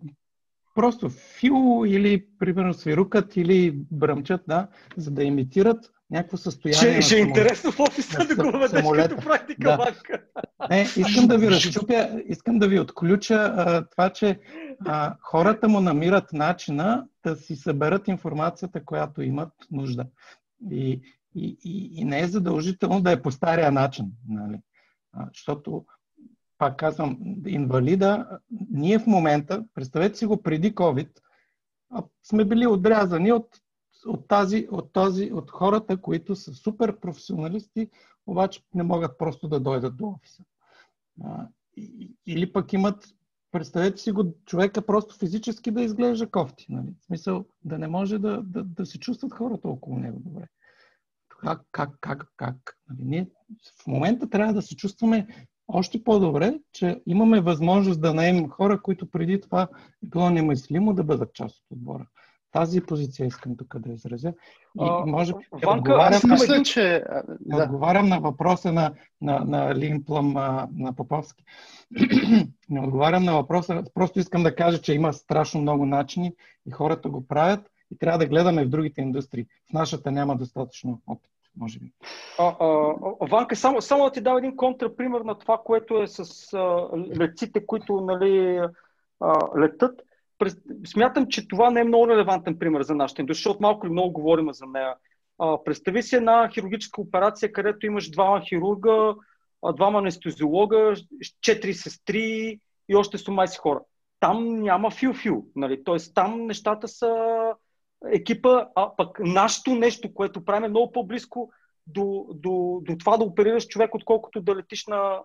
просто фил или, примерно, свирукат или бръмчат, да, за да имитират някакво състояние. Ще е интересно в офиса да го ведеш като практика, Ванка. Не, искам да ви разчупя, искам да ви отключа това, че хората му намират начина да си съберат информацията, която имат нужда. И не е задължително да е по стария начин. Нали? Защото, пак казвам, инвалида, ние в момента, представете си го преди COVID, сме били отрязани от от хората, които са супер професионалисти, обаче не могат просто да дойдат до офиса. Или пък имат, представете си го, човека просто физически да изглежда кофти. Нали? В смисъл, да не може да се чувстват хората около него добре. Как? Нали? Ние в момента трябва да се чувстваме още по-добре, че имаме възможност да наемем хора, които преди това е било немислимо да бъдат част от отбора. Тази позиция искам тук да изразя. И може би отговарям на въпроса на Линплъм, на Поповски. Не отговарям на въпроса, просто искам да кажа, че има страшно много начини и хората го правят и трябва да гледаме в другите индустрии. В нашата няма достатъчно опит. Може би. Ванка, само да ти дам един контрапример на това, което е с летците, които нали, летат. Смятам, че това не е много релевантен пример за нашата индустрия, защото малко или много говорим за нея. Представи си една хирургическа операция, където имаш двама хирурга, двама анестезиолога, 4 сестри и още сумайси хора. Там няма фил-фил. Нали? Тоест там нещата са екипа, а пък нашето нещо, което правим е много по-близко до това да оперираш човек, отколкото да летиш на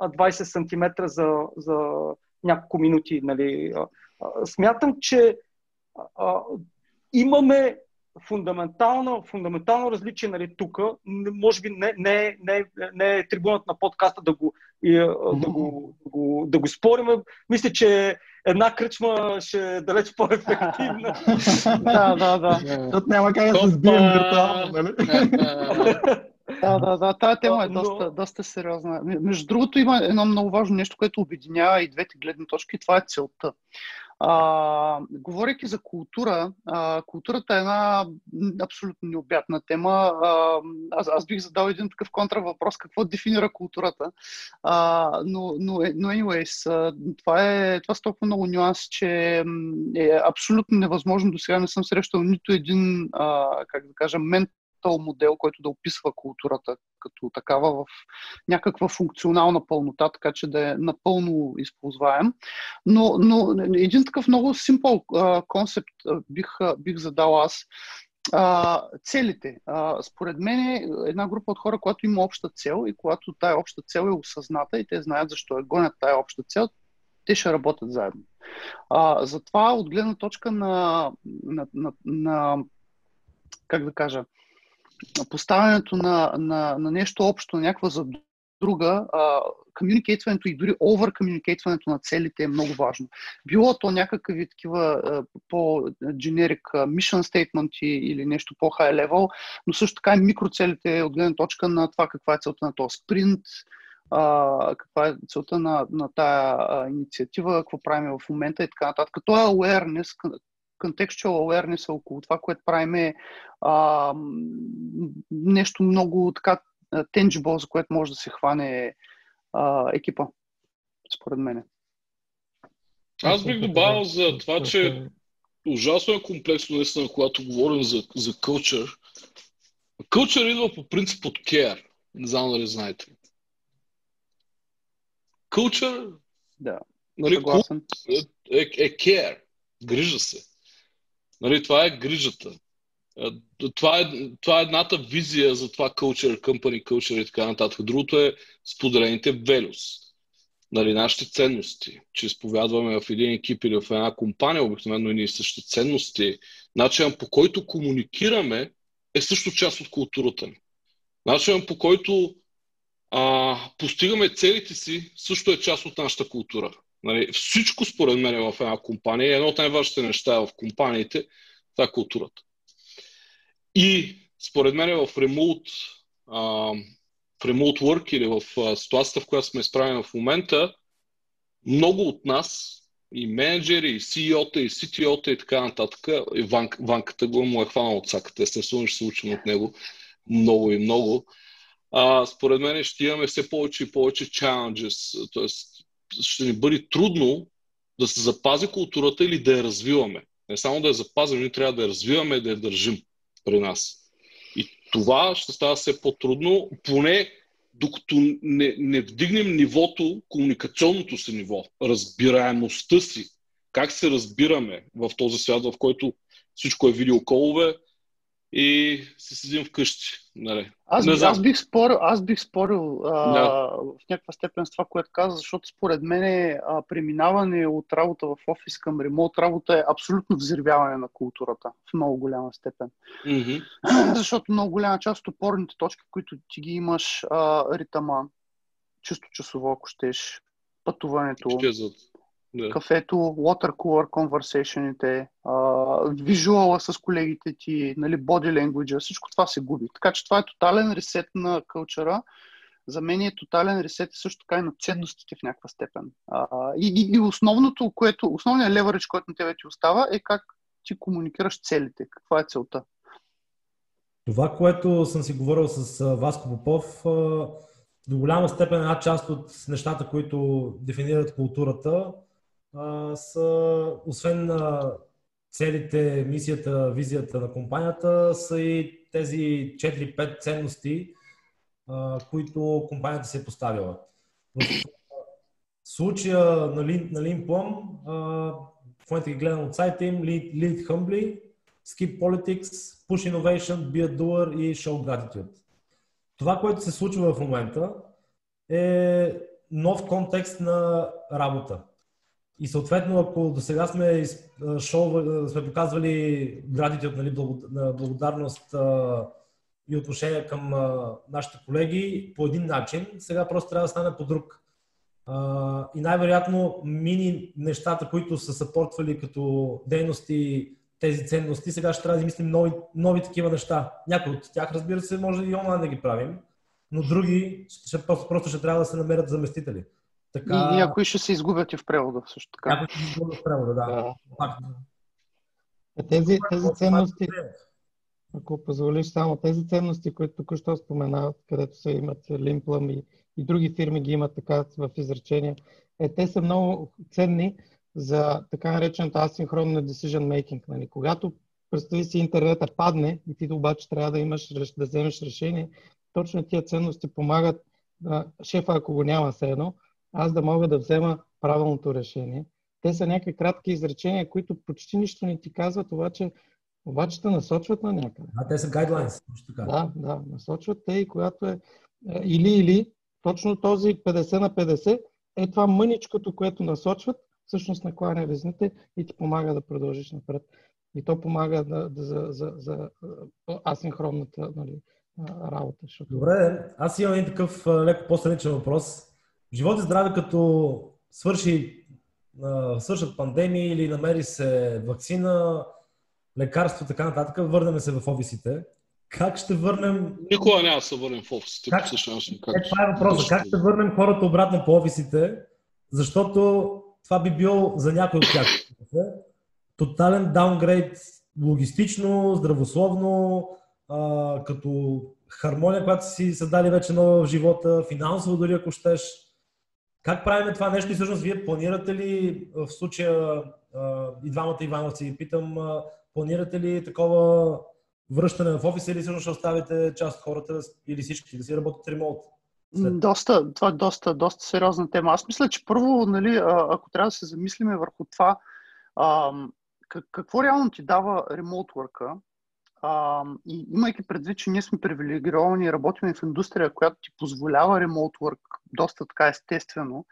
20 см за няколко минути. Нали. Смятам, че имаме фундаментално различие нали, тук. Може би не е трибуната на подкаста да го спорим. Мисля, че една кръчма ще е далеч по-ефективна. Да. Защото няма как да се сбием виртуално, нали? Да. Тая тема е доста сериозна. Между другото има едно много важно нещо, което обединява и двете гледни точки. Това е целта. Говорейки за култура, културата е една абсолютно необятна тема. Аз бих задал един такъв контравъпрос, какво дефинира културата. Но anyways, това е толкова много нюанс, че е абсолютно невъзможно. До сега не съм срещал нито един, как да кажа, модел, който да описва културата като такава в някаква функционална пълнота, така че да е напълно използваем. Но един такъв много симпъл концепт бих задал аз. Целите. Според мен е една група от хора, която има обща цел и когато тая обща цел е осъзната и те знаят защо е гонят тая обща цел, те ще работят заедно. Затова от гледна точка на как да кажа, поставянето на нещо общо, на някаква за друга, комюникейтването и дори овъркомюникейтването на целите е много важно. Било то някакви такива по-дженерик mission statement или нещо по-high level, но също така и микроцелите от гледна точка на това каква е целта на този спринт, каква е целта на тая инициатива, какво правим в момента и така нататък. Това е awareness, contextual awareness около това, което правим е нещо много така tangible, за което може да се хване екипа, според мен. Аз бих добавил за това, че ужасно е комплексно, наистина, когато говорим за culture. Culture идва по принцип от care. Не знам дали знаете. Culture да, нали, е care. Грижа се. Нали, това е грижата. Това е едната визия за това culture, company culture и така нататък. Другото е споделените values. Нали, нашите ценности, че изповядваме в един екип или в една компания, обикновено и ние същи ценности. Начинът по който комуникираме е също част от културата ни. Начинът по който постигаме целите си също е част от нашата култура. Нали, всичко според мен е в една компания. Едно от най-важните неща е в компаниите, това е културата. И според мен е в remote work или в ситуацията, в която сме изправени в момента, много от нас, и менеджери, и CEO-та, и CTO-та и така нататък, и Ванката го му е хванал от саката. Естествено ще се учим от него много и много. Според мен ще имаме все повече и повече challenges, т.е. ще ни бъде трудно да се запази културата или да я развиваме. Не само да я запазим, ние трябва да я развиваме и да я държим при нас. И това ще става все по-трудно, поне докато не вдигнем нивото, комуникационното си ниво, разбираемостта си, как се разбираме в този свят, в който всичко е видеоколове, и се седим вкъщи. Нали. Аз бих спорил в някаква степен с това, което каза, защото според мен преминаване от работа в офис към ремонт работа е абсолютно взривяване на културата в много голяма степен. Mm-hmm. Защото много голяма част от опорните точки, които ти ги имаш, ритъма, чисто часово, ако щеш, пътуването, кафето, water cooler conversation-ите, визуала с колегите ти, нали, body language, всичко това се губи. Така че това е тотален ресет на кълчъра. За мен е тотален ресет също така и на ценностите в някаква степен. И основното, основният леверидж, който на тебе ти остава, е как ти комуникираш целите, каква е целта. Това, което съм си говорил с Васко Попов, до голяма степен една част от нещата, които дефинират културата, са, освен целите, мисията, визията на компанията, са и тези 4-5 ценности, които компанията се е поставила. В случая на Linplum, в момента ги гледам от сайта им, Lead Humbly, Skip Politics, Push Innovation, Be a Doer и Show Gratitude. Това, което се случва в момента, е нов контекст на работа. И съответно, ако до сега сме показвали градите от, нали, благодарност и отношение към нашите колеги по един начин, сега просто трябва да стане по друг. И най-вероятно мини нещата, които са съпортвали като дейности тези ценности, сега ще трябва да мислим нови такива неща. Някои от тях, разбира се, може и онлайн да ги правим, но други просто ще трябва да се намерят заместители. Така... И някои ще се изгубят и в превода също така. Някои ще се изгубят в превода, да. Тези ценности, ако позволиш, само тези ценности, които току-що споменават, където се имат Linplum и други фирми ги имат така в изречения, те са много ценни за така наречената асинхронна decision making. Нали? Когато, представи си, интернета падне и ти обаче трябва да вземеш решение, точно тия ценности помагат шефа, ако го няма все едно, аз да мога да взема правилното решение. Те са някакви кратки изречения, които почти нищо не ти казват, обаче те насочват на някъде. А те са guidelines. Да, насочват те и когато е или точно този 50/50 е това мъничкото, което насочват, всъщност накланя везните и ти помага да продължиш напред. И то помага за асинхронната, нали, работа. Защото... Добре, аз имам един такъв леко по-страничен въпрос. Живот и здраве, като свършат пандемии или намери се вакцина, лекарство, така нататък, върнем се в офисите. Как ще върнем... Никога няма да се върнем в офисите. Това е въпросът. Как ще върнем хората обратно по офисите? Защото това би бил за някой от тях тотален даунгрейд логистично, здравословно, като хармония, която си създали вече нова в живота, финансово дори ако щеш. Как правим това нещо и всъщност вие планирате ли, в случая и двамата Ивановци ви питам, планирате ли такова връщане в офиса или всъщност ще оставите част от хората или всички да си работят ремонт? Това е доста сериозна тема. Аз мисля, че първо, нали, ако трябва да се замислиме върху това, какво реално ти дава remote work-а, и имайки предвид, че ние сме привилегировани и работим в индустрия, която ти позволява remote work доста така естествено,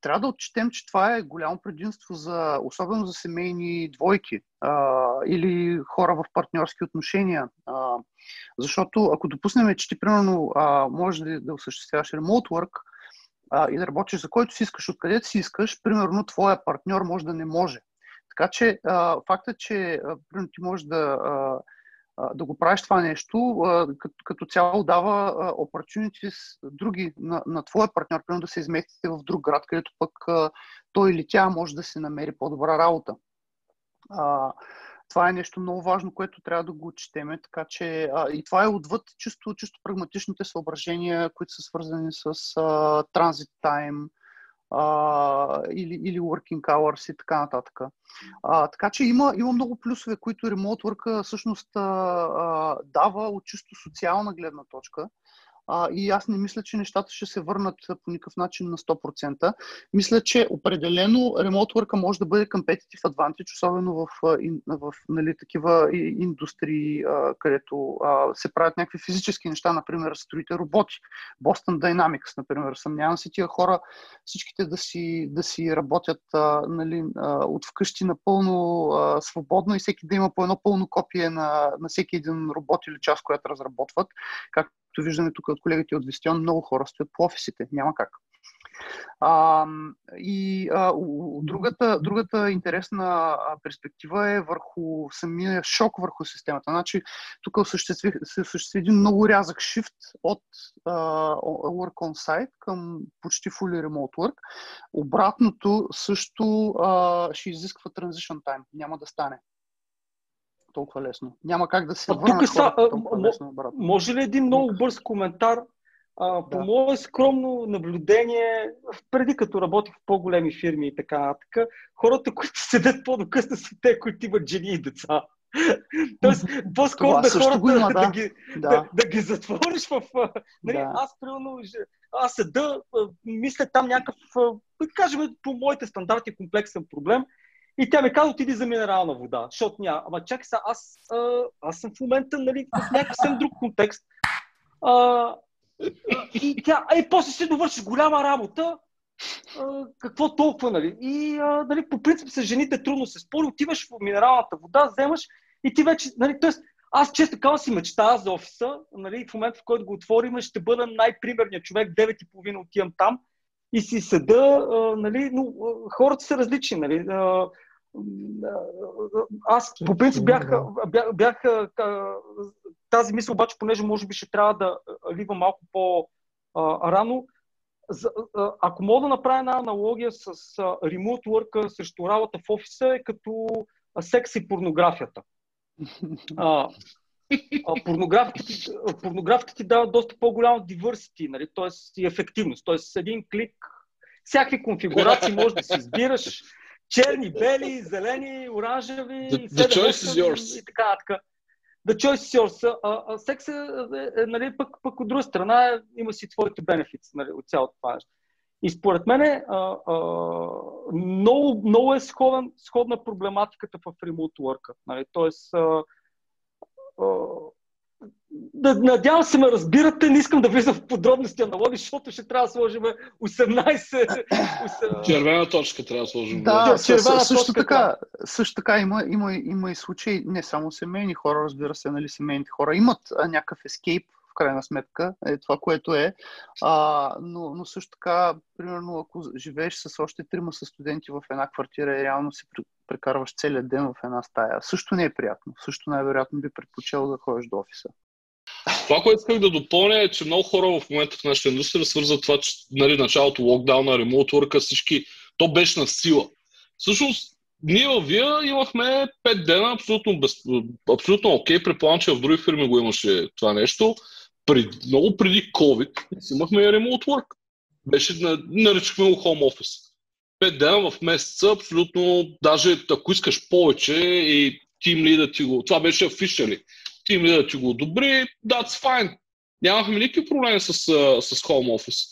трябва да отчетем, че това е голямо предимство, особено за семейни двойки или хора в партньорски отношения. Защото ако допуснем, че ти примерно можеш да осъществяваш remote work и да работиш за който си искаш, откъдето си искаш, примерно твоя партньор може да не може. Така че фактът, че примерно ти можеш да го правиш това нещо, като цяло дава opportunities други на твоя партньор, примерно да се изместите в друг град, където пък той или тя може да се намери по-добра работа. Това е нещо много важно, което трябва да го отчетем, така че и това е отвъд чисто прагматичните съображения, които са свързани с транзит тайм, или working hours и така нататък. Така че има много плюсове, които remote work всъщност дава от чисто социална гледна точка. и аз не мисля, че нещата ще се върнат по никакъв начин на 100%. Мисля, че определено remote work може да бъде competitive advantage, особено в нали, такива индустрии, където се правят някакви физически неща, например строите роботи. Boston Dynamics, например. Съмнявам се тия хора всичките да си работят нали, от вкъщи напълно свободно и всеки да има по едно пълно копие на всеки един робот или част, която разработват. Както виждаме тук от колегите от Visteon, много хора стоят по офисите. Няма как. Другата интересна перспектива е върху самия шок върху системата. Значи, тук се осъществи един много рязък шифт от work on site към почти fully remote work. Обратното също ще изисква transition time. Няма да стане толкова лесно. Няма как да се върна хората толкова лесно обратно. Може ли един много бърз коментар? По мое скромно наблюдение, преди като работих в по-големи фирми и така нататък, хората, които седят по-докъсно са те, които имат жени и деца. Тоест, по-скоро на хората има, да ги затвориш в... Нали, да. Аз седа, мисля там някакъв, да кажем, по моите стандарти комплексен проблем, и тя ми казва, отиди за минерална вода, защото няма. Ама чакай сега, аз съм в момента, нали, в някакъв съвсем друг контекст. И тя, после ще довършиш голяма работа, какво толкова, нали? И, нали, по принцип с жените трудно се спори, отиваш в минералната вода, вземаш и ти вече, нали, т.е. аз често казвам си мечтая за офиса, нали, в момента в който го отворим, ще бъда най-примерният човек, 9:30 отивам там и си седа, нали, но хората са различни, нали. Аз по принцип бях тази мисъл, обаче, понеже може би ще трябва да ливам малко по-рано. Ако мога да направя една аналогия с remote work срещу работа в офиса е като секс и порнографията. Порнографията ти дава доста по-голяма diversity, нали? Тоест и ефективност. Тоест с един клик, всякакви конфигурации можеш да си избираш. Черни, бели, зелени, оранжеви, и така нататък. The choice is yours. Секс е, нали, пък от друга страна има си твоите бенефици, нали, от цялото това нещо. И според мен много е сходна проблематиката в remote work. Нали, тоест, надявам се ме разбирате, не искам да влизам в подробности аналоги, защото ще трябва да сложим 18... Червена точка трябва да сложим. Да, също така има и случаи, не само семейни хора, разбира се, нали, семейните хора имат някакъв ескейп, в крайна сметка, е това, което е. Но също така, примерно, ако живееш с още 3 студенти в една квартира и реално си прекарваш целият ден в една стая, също не е приятно. Също най-вероятно би предпочел да ходиш до офиса. Това, което исках да допълня е, че много хора в момента в нашата индустрия свързват това, че нали, началото локдауна, remote work, всички, то беше на сила. Всъщност, ние във Вия имахме 5 дена абсолютно окей, предполагам, че в други фирми го имаше това нещо. Много преди COVID имахме remote work. Наричахме го home office. 5 дена в месеца, абсолютно, даже ако искаш повече и team leader ти го... Това беше officially. Team leader ти го одобри, that's fine. Нямахме никакви проблеми с home office.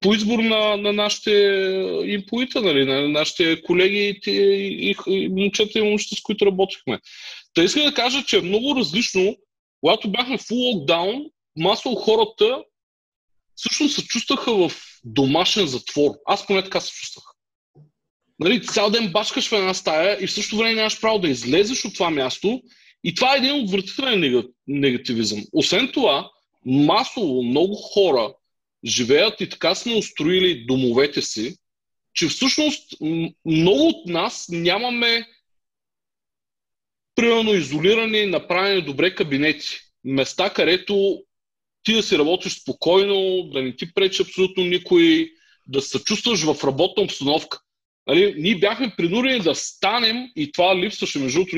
По избор на нашите импоита, нали, на нашите колеги и момчета и момчета, с които работихме. Та искам да кажа, че е много различно, когато бяхме в локдаун, масово хората всъщност се чувстваха в домашен затвор. Аз поне така се чувствах. Нали, цял ден бачкаш в една стая и в същото време нямаш право да излезеш от това място и това е един отвратителен негативизъм. Освен това, масово много хора живеят и така сме устроили домовете си, че всъщност много от нас нямаме примерно изолирани, направени добре кабинети. Места, където ти да си работиш спокойно, да не ти пречи абсолютно никой, да се чувстваш в работна обстановка. Нали? Ние бяхме принудени да станем и това липсваше. Между другото,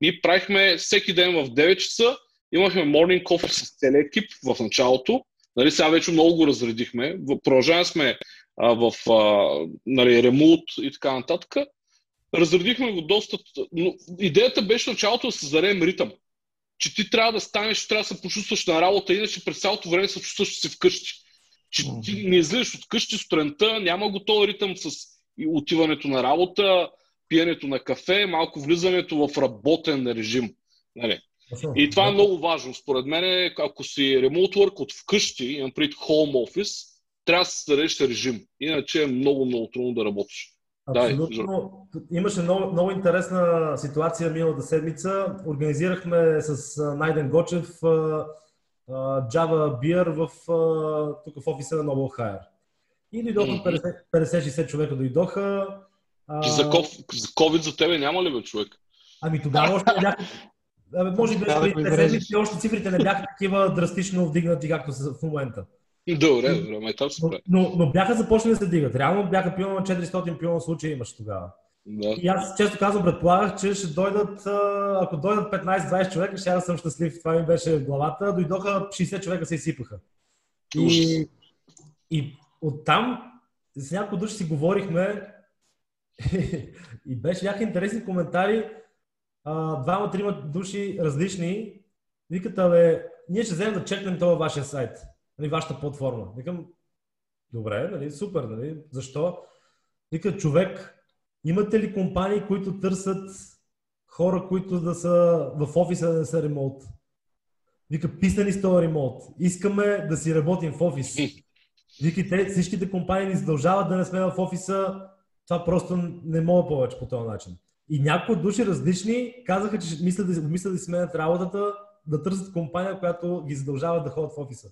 ние правихме всеки ден в 9 часа, имахме morning coffee с целия екип в началото. Нали, сега вече много го разредихме. Продължаваме сме нали, ремонт и така нататък. Разредихме го доста... Но идеята беше началото да създадем ритъм. че ти трябва да станеш, трябва да се почувстваш на работа, иначе през цялото време се чувстваш, че си вкъщи. Че ти не излизаш от къщи сутринта, няма готов ритъм с отиването на работа, пиенето на кафе, малко влизането в работен режим. Нали? И това е много важно. Според мен, ако си remote work от вкъщи, имам пред home office, трябва да се създадеш режим. Иначе е много трудно да работиш. Абсолютно. Да, имаше много интересна ситуация миналата седмица. Организирахме с Найден Гочев Java Beer тук в офиса на Noble Hire. И дойдоха 50-60 човека дойдоха. За COVID за тебе няма ли бе човек? Ами тогава още не бяха. Може би още цифрите не бяха такива драстично вдигнати, както са в момента. Добре, там се прави. Но бяха започнали да се дигат. Реално бяха пилна 400 пилна случаи имаш тогава. Да. И аз често казвам, предполагах, че ще дойдат, ако дойдат 15-20 човека, ще да съм щастлив. Това ми беше в главата. Дойдоха 60 човека се изсипаха. И оттам с някои души си говорихме и бяха интересни коментари. Двама-трима души различни. Викат, ние ще вземем да чекнем това вашия сайт. Нали, вашата платформа. Викам, добре, нали, супер, нали, защо? Вика, човек, имате ли компании, които търсят хора, които да са в офиса, да не са ремоут? Вика, писани с този ремоут. Искаме да си работим в офис. Вика, всичките компании ни задължават да не сме в офиса. Това просто не мога повече по този начин. И някои души различни казаха, че мислят да сменят работата, да търсят компания, която ги задължава да ходят в офиса.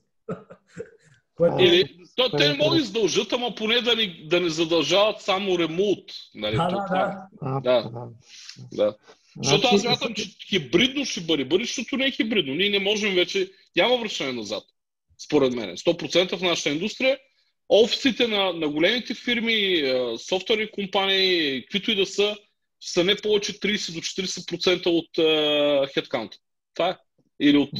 Те не могат да издължат, ама поне да не задължават само ремонт. Нали? Да. Защото аз мятам, че хибридно ще бъде. Бъдещето не е хибридно. Ние не можем вече... Няма връщане назад, според мен. 100% в нашата индустрия. Офисите на големите фирми, софтуерни компании, каквито и да са не повече 30 до 40% от headcount. Това е. Или от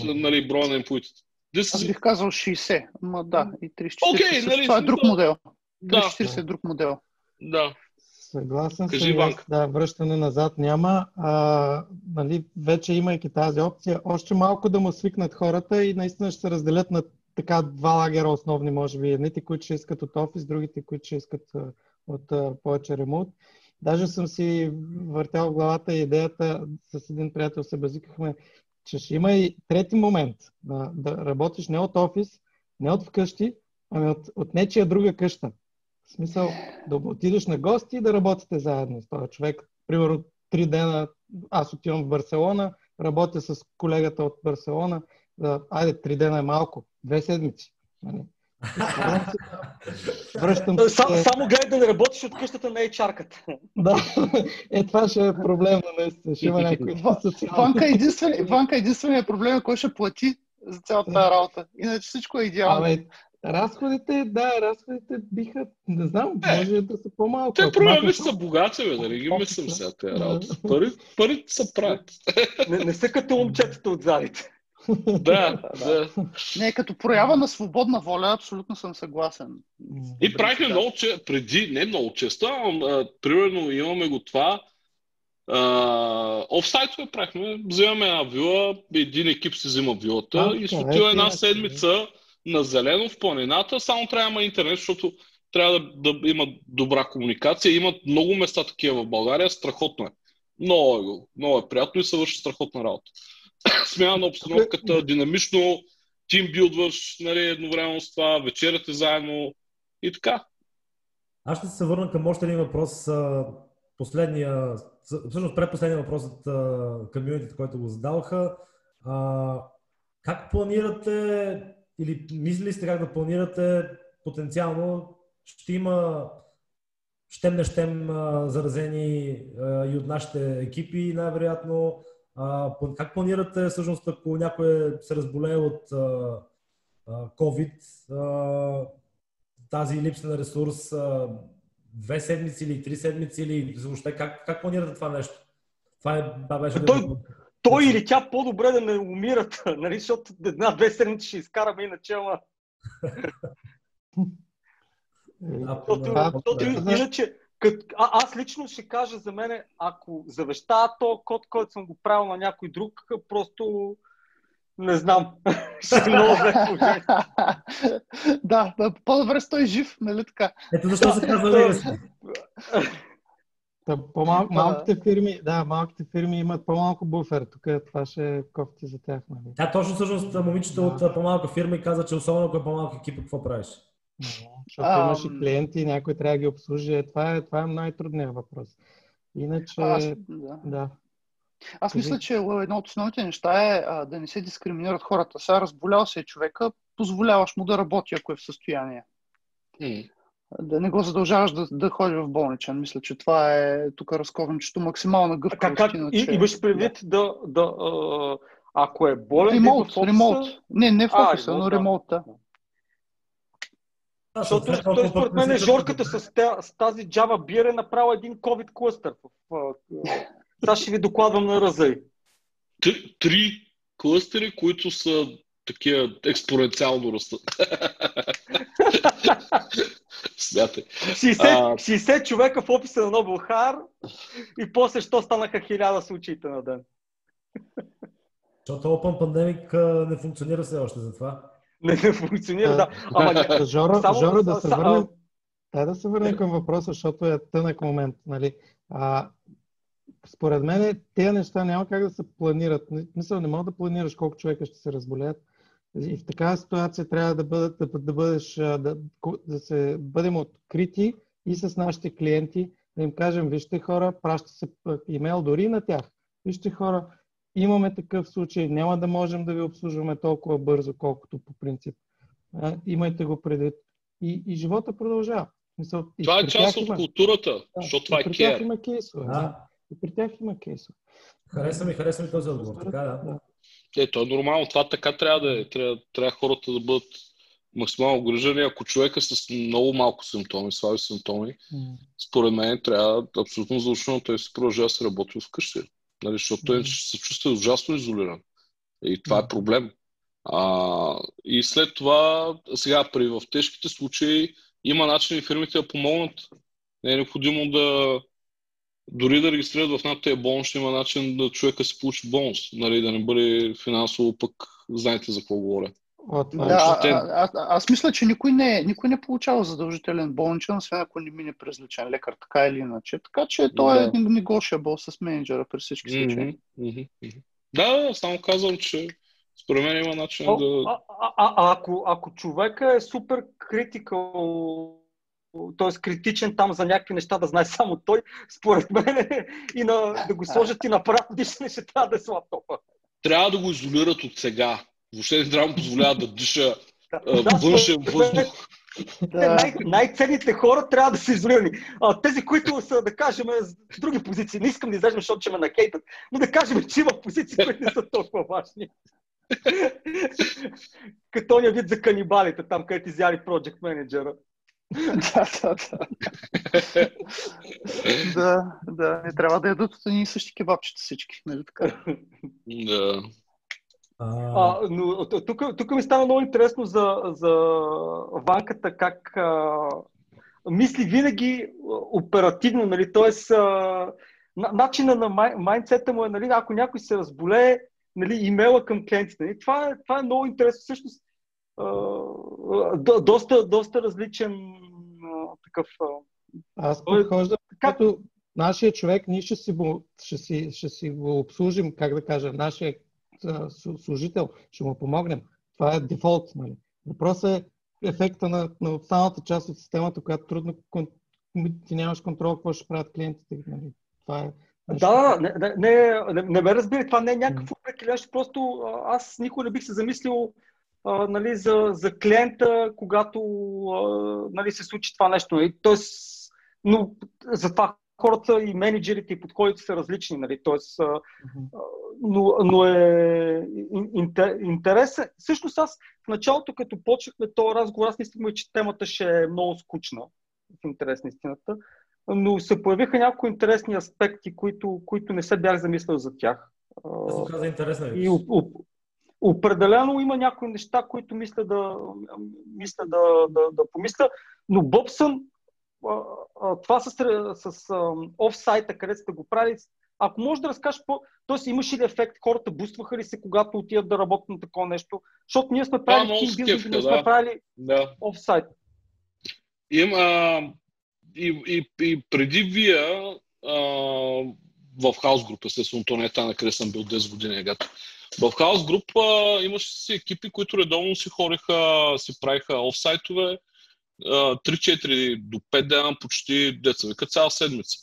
броя на импоитите. Аз бих казал 60, ама да, и 340. Okay, нали, това е друг модел. 340 е друг модел. Да. Съгласен съм, да, връщане назад няма. Вече имайки тази опция, още малко да му свикнат хората и наистина ще се разделят на така два лагера основни, може би. Едните, които ще искат от офис, другите, които ще искат от повече ремонт. Даже съм си въртял в главата идеята, с един приятел се базикахме, че ще има и трети момент да работиш не от офис, не от вкъщи, ами от нечия друга къща. В смисъл, да отидеш на гости и да работите заедно с този човек. Примерно 3 дена аз отивам в Барселона, работя с колегата от Барселона. Айде, 3 дена е малко, 2 седмици. Само гледай да не работиш от къщата на HR-ката. Да, това ще е проблем на наистина. Ще има някой Иванка, единственият проблем е кой ще плати за цялата работа. Иначе всичко е идеално. Разходите биха, не знам, може да са по-малко. Те проблеми са богати, бе, да не ги мислим сега тези работи. Парите са правят. Не са като момчетата от задите. Да. Не, като проява на свободна воля, абсолютно съм съгласен. И правихме много че преди, не много често, примерно имаме го това. Офсайтове правихме, взимаме една вила, един екип се взима вилата и се отива една седмица на зелено в планината, само трябва да има интернет, защото трябва да има добра комуникация. Имат много места такива в България, страхотно е. Много е приятно и се върши страхотна работа. Смяна на обстановката, динамично, тимбилдваш, нали, едновременно с това, вечеряте заедно и така. Аз ще се върна към още един въпрос, всъщност предпоследния въпрос от комьюнитито, който го задаваха. Как планирате или мислили сте как да планирате потенциално, ще има щем-нещем заразени и от нашите екипи най-вероятно. Как планирате, всъщност, ако някой се разболее от COVID, тази липса на ресурс, 2 седмици или 3 седмици, или въобще, как планирате това нещо? Това беше... Той или тя по-добре да не умират, нали, защото 1-2 седмици ще изкараме иначе, ама... Иначе... Аз лично ще кажа за мене, ако завещая този код, който съм го правил на някой друг, просто Не знам. Да, по-добре стой жив, нали така? Ето защо се казва Legacy. Малките фирми имат по-малко буфер. Тук това ще е кофти за тях. Нали? Да, точно всъщност момичета от по-малка фирма и каза, че особено ако е по-малка екипа, какво правиш? Защото имаш и клиенти, някой трябва да ги обслужи. Това е най-трудният въпрос. Иначе... Аз мисля, че едно от основните неща е да не се дискриминират хората. Сега разболял се е човека, позволяваш му да работи, ако е в състояние. Да не го задължаваш да ходи в болничен. Мисля, че това е тук разковничето максимална гъвкавост. Имаш предвид да ако е болен... Ремоут. Не в офиса, но ремоут, да. Защото според мен Жорката с тази Java Beer е направила един COVID клъстър. Сега ще ви докладвам на Разъй. 3 клъстери, които са такива експоненциално растат. 60 човека в офиса на Noble Hire и после що станаха 1000 случаите на ден. Защото Open Pandemic не функционира все още за това. Не функционира, да. Жоро, да се върнем към въпроса, защото е тънък момент. Според мен тези неща няма как да се планират. Мисля, не мога да планираш колко човека ще се разболеят. И в такава ситуация трябва да бъдем открити и с нашите клиенти, да им кажем, вижте хора, праща се имейл дори на тях. Вижте хора, имаме такъв случай, няма да можем да ви обслужваме толкова бързо, колкото по принцип. Имайте го предвид. И живота продължава. Това е част от културата, защото това е care. При тях има кейсове. И при тях има кейсове. Хареса ми този отговор. Така, да. То е нормално. Това така трябва да е. Трябва хората да бъдат максимално грижани. Ако човек е с много малко симптоми, слаби симптоми, според мен трябва абсолютно задължително той се продължава да се работи вкъщи. Нали, защото той се чувства ужасно изолиран. И това е проблем. И след това, сега в тежките случаи, има начин и фирмите да помогнат. Не е необходимо да... Дори да регистрират в нататък бонус, ще има начин да човека си получи бонус, нали, да не бъде финансово, пък знаете за какво говоря. Аз мисля, че никой не получава задължителен болничен, освен ако не мине през личен лекар, така или иначе. Така че той е негошиабъл с менеджера при всички случаи. Да, само казвам, че според мен има начин да... Ако човека е супер критикал, т.е. критичен там за някакви неща, да знае само той, според мен и да го сложат и на практично ще трябва да е с лаптопа. Трябва да го изолират от сега. Въобще не трябва да позволява да диша външен въздух. Най-ценните хора трябва да са изолирани. Тези, които са, да кажем, с други позиции, не искам да изреждам, защото ще ме накейтат, но да кажем, че има позиции, които не са толкова важни. Като оня вид за канибалите, там където изяли Project Manager-а. Да, не трябва да ядат от едни същи кебабчета всички, нали така? Да. Но тук ми стана много интересно за Ванката, как мисли винаги оперативно, нали, т.е. начина на майндсета му е, нали, ако някой се разболее, нали, имейла към клиентите. Нали. Това е много интересно, всъщност. Доста различен такъв... Аз подхождам, като нашия човек, ние ще си го обслужим, как да кажа, нашия служител, ще му помогнем. Това е дефолт, нали? Въпросът е ефекта на останалата част от системата, която трудно ти нямаш контрол, какво ще правят клиентите. Нали? Това е... не ме разбира, това не е някакво прекалящо, просто аз никога не бих се замислил нали, за клиента, когато нали, се случи това нещо. И, тоест, но за това хората и менеджерите и подходите са различни. Нали, тоест, но е интересен. Всъщност аз в началото, като почнахме този разговор, аз мислихме, че темата ще е много скучна, в интерес на истината, но се появиха някои интересни аспекти, които не се бях замислял за тях. Това се каза интересна ли? Определено има някои неща, които мисля да помисля, но Бобсън, това с офсайта, където сте го правили, Ако можеш да разкажеш по... Тоест имаше ли ефект, хората бустваха ли се, когато отиват да работят на такова нещо? Защото ние сме правили бизнес, ние сме правили офсайт. Има и преди Вия в хаус група, естествено, то не е тая, къде съм бил 10 години, гад. В хаус група имаше си екипи, които редовно си хориха, си правиха офсайтове 3-4 до 5 дена почти деца века, цяла седмица.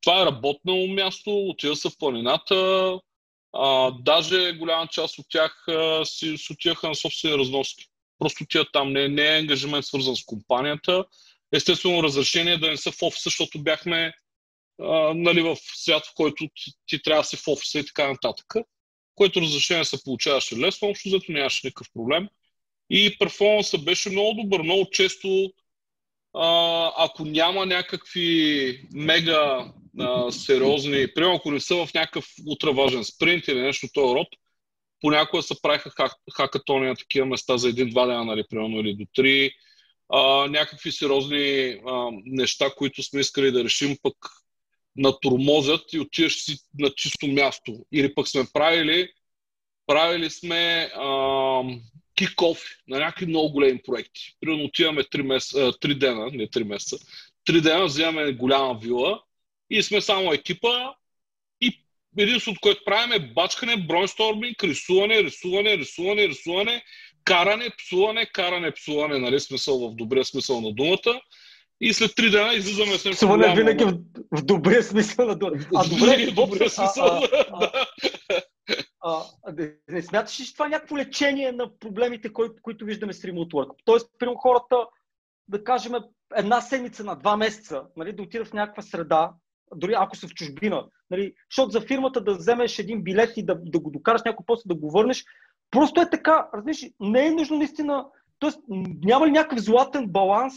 Това е работно място, отива са в планината, даже голяма част от тях си отиваха на собствени разноски. Просто отиват там, не е ангажимент свързан с компанията. Естествено разрешение да не са в офис, защото бяхме в свят, в който ти трябва да си в офиса и така нататък. Което разрешение се получаваше лесно, общо зато нямаше никакъв проблем. И перформансът беше много добър, много често. Ако няма някакви мега сериозни, примерно ако не са в някакъв утраважен спринт или нещо този род, понякога се правиха хакатони на такива места за 1-2 дена, нали, примерно, или до 3. Някакви сериозни неща, които сме искали да решим, пък натурмозят и отиваш си на чисто място. Или пък сме правили сме кик-оф на някакви много големи проекти. Примерно отиваме 3 дена, взимаме голяма вила и сме само екипа и единството, което правим е бачкане, бройнсторминг, рисуване, каране, псуване, нали, смисъл в добрия смисъл на думата. И след 3 дена излизаме с нещо голямо. Псуване винаги в добрия смисъл на думата. Добрия смисъл, да. Не смяташ ли, че това е някакво лечение на проблемите, които виждаме с remote work? Тоест, примерно хората, да кажем, една седмица на 2 месеца, нали, да отида в някаква среда, дори ако са в чужбина, нали, защото за фирмата да вземеш един билет и да го докараш някой, после да го върнеш, просто е така, разбираш, не е нужно наистина, тоест няма ли някакъв златен баланс,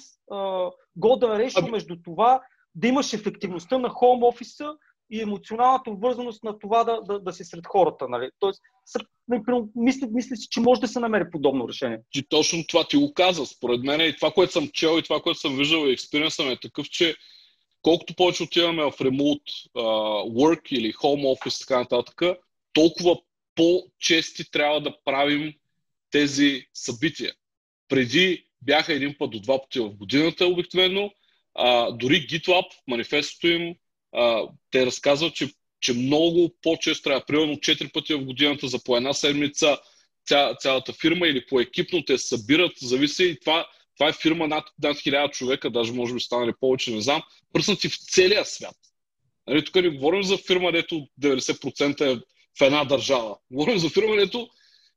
golden ratio между това да имаш ефективността на хоум офиса и емоционалната обвързаност на това да си сред хората, нали? Тоест, мисля си, че може да се намери подобно решение. И точно това ти го каза, според мен, и това, което съм чел, и това, което съм виждал, и експириенсът ми е такъв, че колкото повече отиваме в remote work или home office, така нататък, толкова по-чести трябва да правим тези събития. Преди бяха 1 път до 2 пъти в годината, обикновено, дори GitLab, манифестото им, те разказват, че много по-често трябва, примерно 4 пъти в годината за по 1 седмица цялата фирма или по-екипно те събират, зависи и това е фирма над 1000 човека, даже може би станали повече, не знам, пръснати в целия свят. Нали, тук не говорим за фирма, дето 90% е в една държава. Говорим за фирма, дето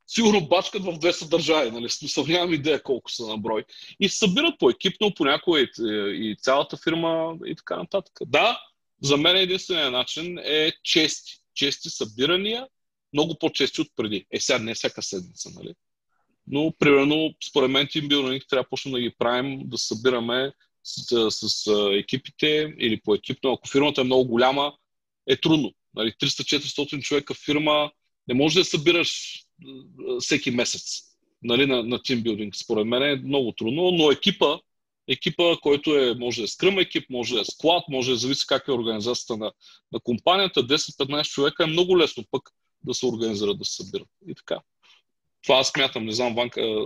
сигурно бачкат в 200 държави, нали, нямам идея колко са на брой. И събират по-екипно, понякога и цялата фирма и така нататък. Да, за мен единственият начин е чести събирания, много по-чести от преди. Сега не всяка седмица, нали? Но, примерно, според мен тимбилдинг трябва почнем да ги правим, да събираме с екипите или по екипно. Ако фирмата е много голяма, е трудно. Нали? 300-400 човека фирма, не можеш да събираш всеки месец, нали, на тимбилдинг. Според мен е много трудно, но екипа, който е, може да е скръм екип, може да е склад, може да зависи как е организацията на компанията, 10-15 човека е много лесно пък да се организират, да се събират. И така. Това аз смятам, не знам,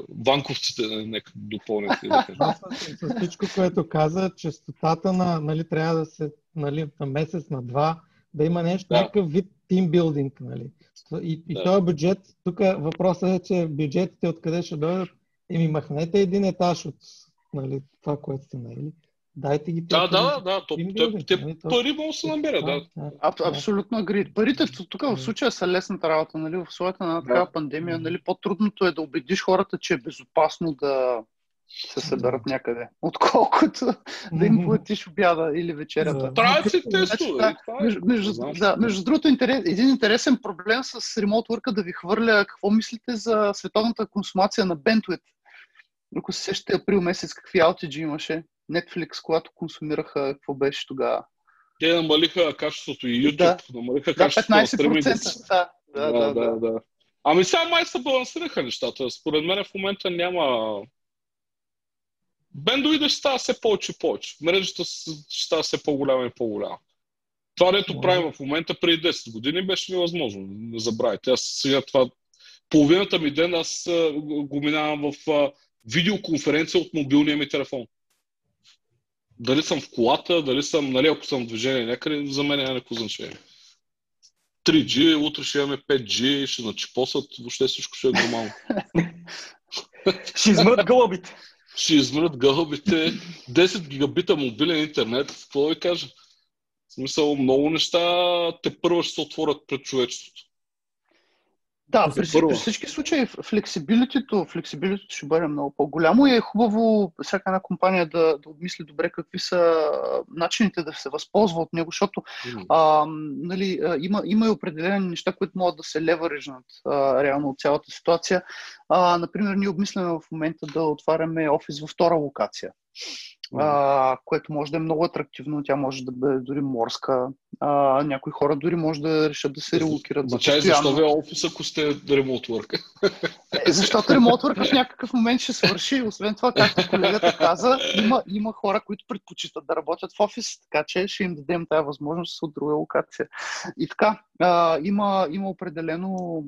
банковците нека допълнят. С всичко, което каза, честотата на, нали, трябва да се, нали, на месец, на 2, да има нещо, някакъв вид тимбилдинг, нали. И този бюджет, тук въпросът е, че бюджетите откъде ще дойдат, махнете един етаж от, нали, това, което сте наели. Дайте ги. Те пари много се намерят. Абсолютно агри. Парите тук в случая са лесната работа. Нали, в условията на такава пандемия, нали, по-трудното е да убедиш хората, че е безопасно да се съберат някъде, отколкото да им платиш обяда или вечерята. Правят си тестове. Между другото, един интересен проблем с ремонт върка да ви хвърля. Какво мислите за световната консумация на бентвит? Ако се сещате април месец, какви аутиджи имаше? Netflix, когато консумираха, какво беше тогава? Те намалиха качеството и YouTube, намалиха качеството на стримите. 15%, да. Ами сега май се балансираха нещата. Според мен в момента няма... Бендовида ще става все повече и повече. Мрежата ще става все по-голяма и по-голяма. Това, дето правим в момента, преди 10 години беше невъзможно. Не забравяйте. Аз сега това... Половината ми ден аз го минавам в видеоконференция от мобилния ми телефон. Дали съм в колата, дали съм, нали, ако съм в движение някъде, за мен няма някакво значение. 3G, утре ще имаме 5G, ще начипосат, въобще всичко ще е нормално. Ще измрат гълъбите. 10 гигабита мобилен интернет, какво ви кажа? В смисъл, много неща те първа ще се отворят пред човечеството. Да, при всички случаи флексибилитито ще бъде много по-голямо и е хубаво всяка една компания да обмисли добре какви са начините да се възползва от него, защото нали, има и определени неща, които могат да се левариджнат реално от цялата ситуация. Например, ние обмисляме в момента да отваряме офис във втора локация, което може да е много атрактивно, тя може да бъде дори морска. Някои хора дори може да решат да се релокират за постоянно. Защо ви е офис, ако сте remote work? Защото remote work в някакъв момент ще свърши. Освен това, както колегата каза, има хора, които предпочитат да работят в офис, така че ще им дадем тая възможност от друга локация. И така, има определено...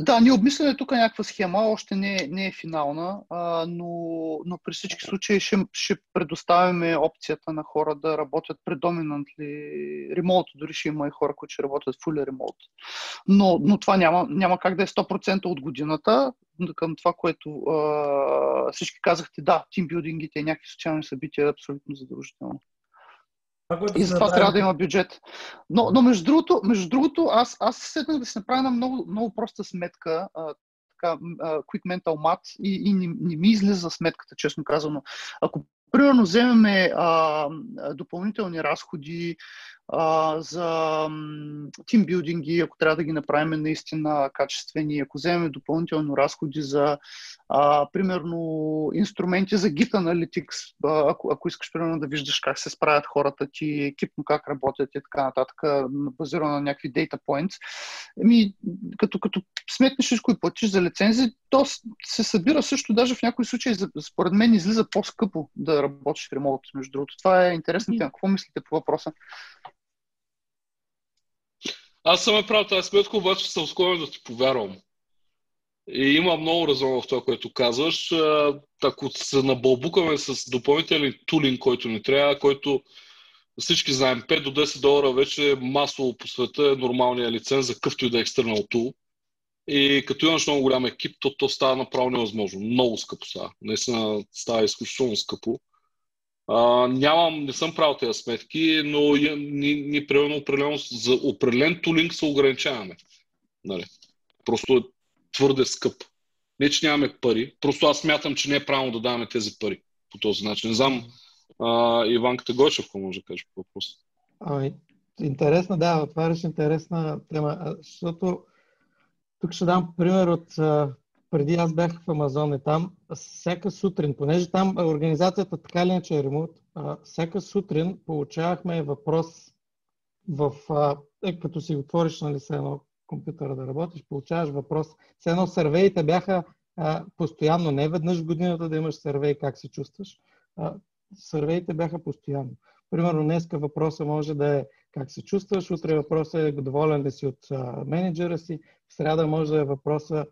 Да, ние обмисляме тук някаква схема, още не е финална, но при всички случаи ще предоставяме опцията на хора да работят predominantly remote, дори ще има и хора, които ще работят fully remote. Но това няма как да е 100% от годината, към това, което всички казахте, да, тимбилдингите и някакви социални събития е абсолютно задължително. И за това трябва да има бюджет. Но между другото аз седнах да си направя на много проста сметка, quick mental math, и не ми излиза сметката, честно казано. Ако примерно вземеме допълнителни разходи за тимбилдинги, ако трябва да ги направим наистина качествени, ако вземем допълнително разходи за примерно инструменти за Git Analytics, ако искаш примерно да виждаш как се справят хората ти, екипно как работят и така нататък, базирано на някакви data points, като сметнеш всичко и платиш за лицензи, то се събира също, даже в някои случаи, според мен излиза по-скъпо да работиш ремонт, между другото. Това е интересно. Какво мислите по въпроса? Аз съм е правил тази сметка, обаче съм склонен да ти повярвам. И има много резон в това, което казваш. Ако се набълбукаме с допълнителен тулинг, който ни трябва, който всички знаем, $5 до $10 вече масово по света е нормалния лиценз за какъвто и да е external tool. И като имаш много голям екип, то става направо невъзможно. Много скъпо става. Наистина става изключително скъпо. Не съм правил тези сметки, но ние примерно за определен тулинг се ограничаваме. Нали? Просто е твърде скъп. Не, че нямаме пари, просто аз смятам, че не е правилно да даваме тези пари по този начин. Не знам, Иван Категойчев, какво може да каже по въпрос. Интересно, да, това е интересна тема, защото тук ще дам пример от... Преди аз бях в Амазон и там всяка сутрин, понеже там организацията така или иначе е ремонт, всяка сутрин получавахме въпрос като си отвориш, нали, с едно компютъра да работиш, получаваш въпрос. С едно сървеите бяха постоянно, не веднъж в годината да имаш сървей как се чувстваш. Сървеите бяха постоянно. Примерно днеска въпроса може да е как се чувстваш, утре въпросът е доволен ли си от менеджера си, в сряда може да е въпроса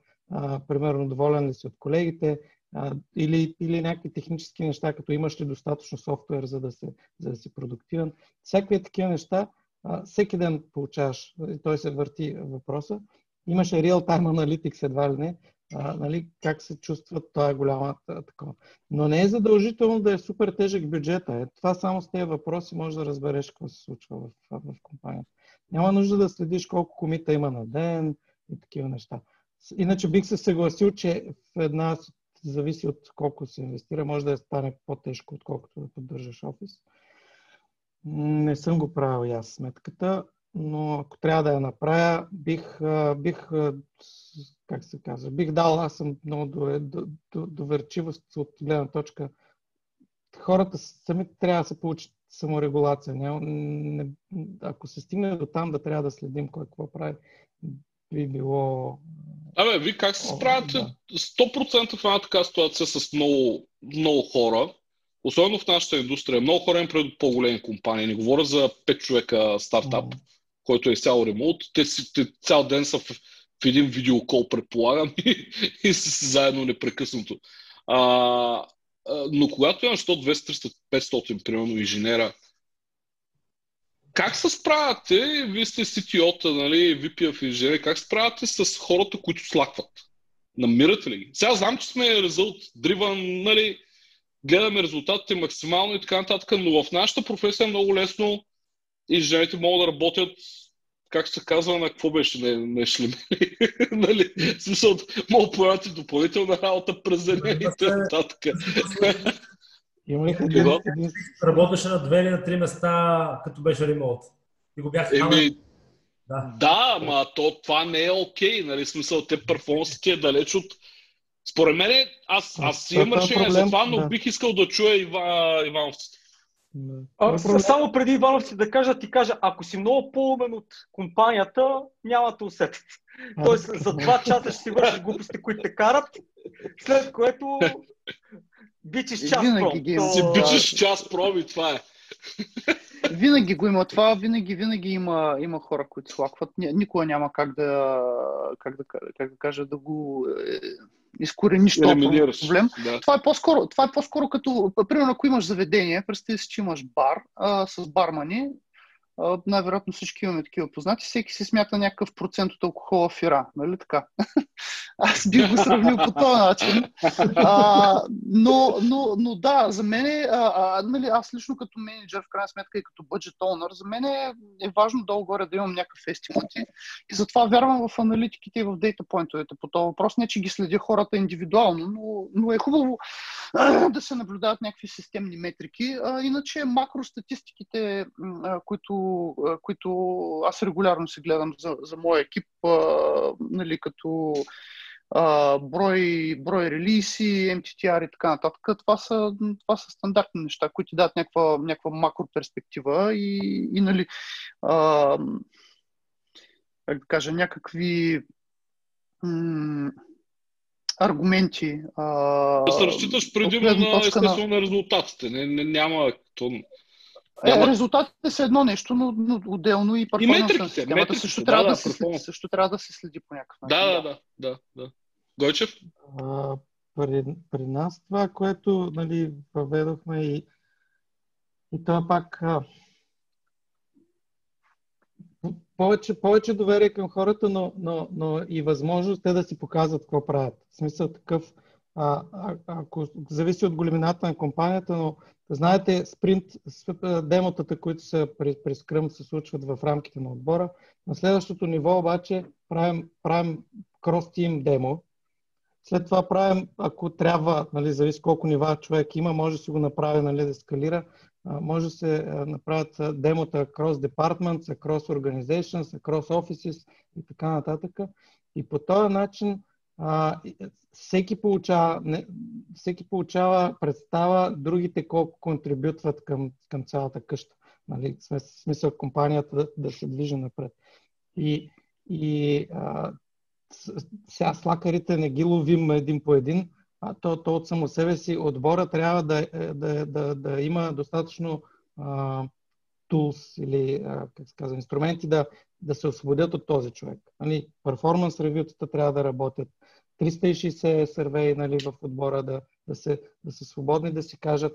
примерно доволен ли си от колегите, или някакви технически неща, като имаш ли достатъчно софтуер, за да си продуктивен. Всякакви такива неща, всеки ден получаваш, той се върти въпроса. Имаше real-time analytics едва ли не, нали, как се чувства това голяма такова. Но не е задължително да е супер тежък бюджета. Това само с тези въпроси можеш да разбереш какво се случва в компанията. Няма нужда да следиш колко комита има на ден и такива неща. Иначе бих се съгласил, че в една зависи от колко се инвестира, може да стане по-тежко, отколкото да поддържаш офис. Не съм го правил и аз сметката, но ако трябва да я направя, бих дал, аз съм много доверчивост от гледна точка. Хората сами трябва да се получат саморегулация. Ако се стигне до там, да трябва да следим кой какво прави. Би било... Вие как се справяте 100% в една така ситуация с много, много хора, особено в нашата индустрия, много хора им предвид по-големи компании. Не говоря за 5 човека стартап, който е изцяло ремонт. Те цял ден са в един видеокол, предполагам, и са заедно непрекъснато. Но когато имаш 100, 200, 500, примерно, инженера, как се справяте, вие сте CTO-та, нали, VP-а инженери, как се справяте с хората, които слакват? Намирате ли ги? Сега знам, че сме резулт-дриван, нали, гледаме резултатите максимално и така нататък, но в нашата професия много лесно инженерите могат да работят, как се казва, на какво беше, не шлеме, нали? В смисъл, мога появят и допълнителна работа през деня и т.н. Има ли хубаво? Работеше на 2 или на 3 места, като беше ремонт. И го бях хванал. Да, ама това не е окей, нали? В смисъл, те перформансите е далеч от... Според мен, аз имам решение за това, но бих искал да чуя ивановците. Само преди ивановците да кажа, ти кажа, ако си много по-умен от компанията, няма да усетят. Тоест, за 2 часа ще си вършиш глупости, които те карат, след което бичиш час пром и това е. Винаги го има това, винаги има хора, които слакват. Никога няма как да го... изкорениш този проблем. Да. Това е по-скоро като, примерно, ако имаш заведение, представи си, че имаш бар с бармани, най-вероятно всички имаме такива познати, всеки се смята някакъв процент от алкохола в ира, нали така? Аз бих го сравнил по този начин. Но да, за мен, нали, аз лично като менеджер, в крайна сметка и като budget owner, за мен е важно долу-горе да имам някакъв естимати и затова вярвам в аналитиките и в дейтапойнтовете по този въпрос. Не, че ги следя хората индивидуално, но е хубаво да се наблюдават някакви системни метрики. Иначе макростатистиките, които аз регулярно се гледам за моя екип, нали, като брой релиси, MTTR и така нататък. Това са стандартни неща, които ти дадат някаква макроперспектива и нали, как да кажа, някакви аргументи. Да се разчиташ предимно на естествено резултатите. Няма като... Резултатите са едно нещо, но отделно и перформансната системата също трябва да се следи по някакъв начин. Да. Гойчев? При нас това, което нали, въведохме и това пак повече доверие към хората, но и възможност те да си показват какво правят. В смисъл такъв, ако зависи от големината на компанията, но знаете, спринт, демотата, които са при скръм се случват в рамките на отбора. На следващото ниво обаче правим крос-тим демо. След това правим, ако трябва, нали, зависи колко нива човек има, може да си го направи, нали, да скалира. Може да се направят демота across departments, across organizations, across offices и така нататък. И по този начин всеки получава представа другите колко контрибютват към цялата къща. Нали? В смисъл компанията да се движи напред. И сега слакарите не ги ловим един по един, а то от само себе си отбора трябва да има достатъчно tools или инструменти да се освободят от този човек. Нали, перформанс ревютата трябва да работят. 360 сервей, нали, в отбора да са свободни, да си кажат,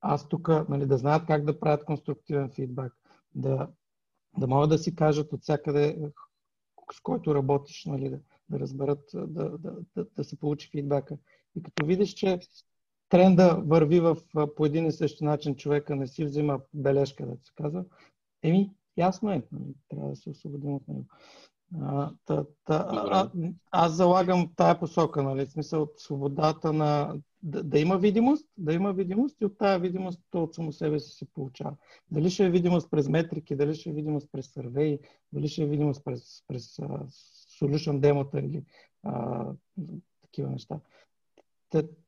аз тук, нали, да знаят как да правят конструктивен фидбак, да могат да си кажат от всякъде, с който работиш, нали, да разберат, да се получи фидбака. И като видиш, че тренда върви по един и същи начин, човека не си взима бележка, да се казва, ясно е, трябва да се освободим от него. Аз залагам тая посока, нали, в смисъл от свободата да има видимост, и от тая видимост то от само себе си се получава. Дали ще е видимост през метрики, дали ще е видимост през сървей, дали ще е видимост през solution demo-та или такива неща.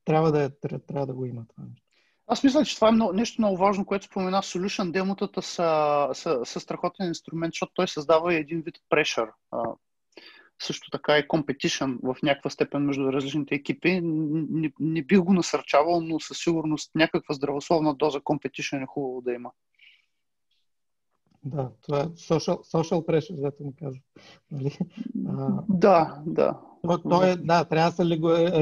Трябва да го има това нещо. Аз мисля, че това е нещо много важно, което спомена Solution. Демотата са страхотен инструмент, защото той създава един вид pressure. също така и competition в някаква степен между различните екипи. Не бих го насърчавал, но със сигурност някаква здравословна доза competition е хубаво да има. Да, това е social pressure, зато му кажа. Нали? Да. Да, трябва да се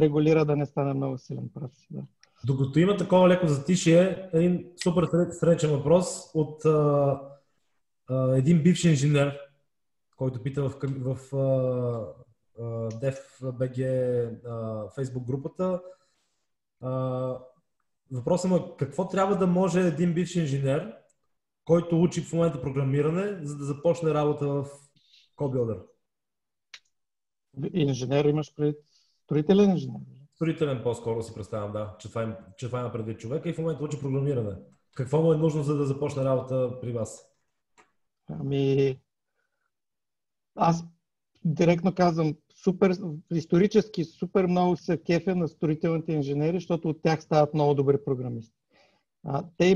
регулира да не стане много силен, прав си. Да. Докато има такова леко затишие, един супер сречен въпрос от един бивш инженер, който пита в DevBG Facebook групата. Въпросът му е какво трябва да може един бивш инженер, който учи в момента програмиране, за да започне работа в Cobuilder? Инженер имаш пред строителен инженер? Строителен по-скоро си представям, да, че това има предвид човека и в момента учи програмиране. Какво му е нужно, за да започне работа при вас? Аз директно казвам, исторически супер много се кефя на строителните инженери, защото от тях стават много добри програмисти. Те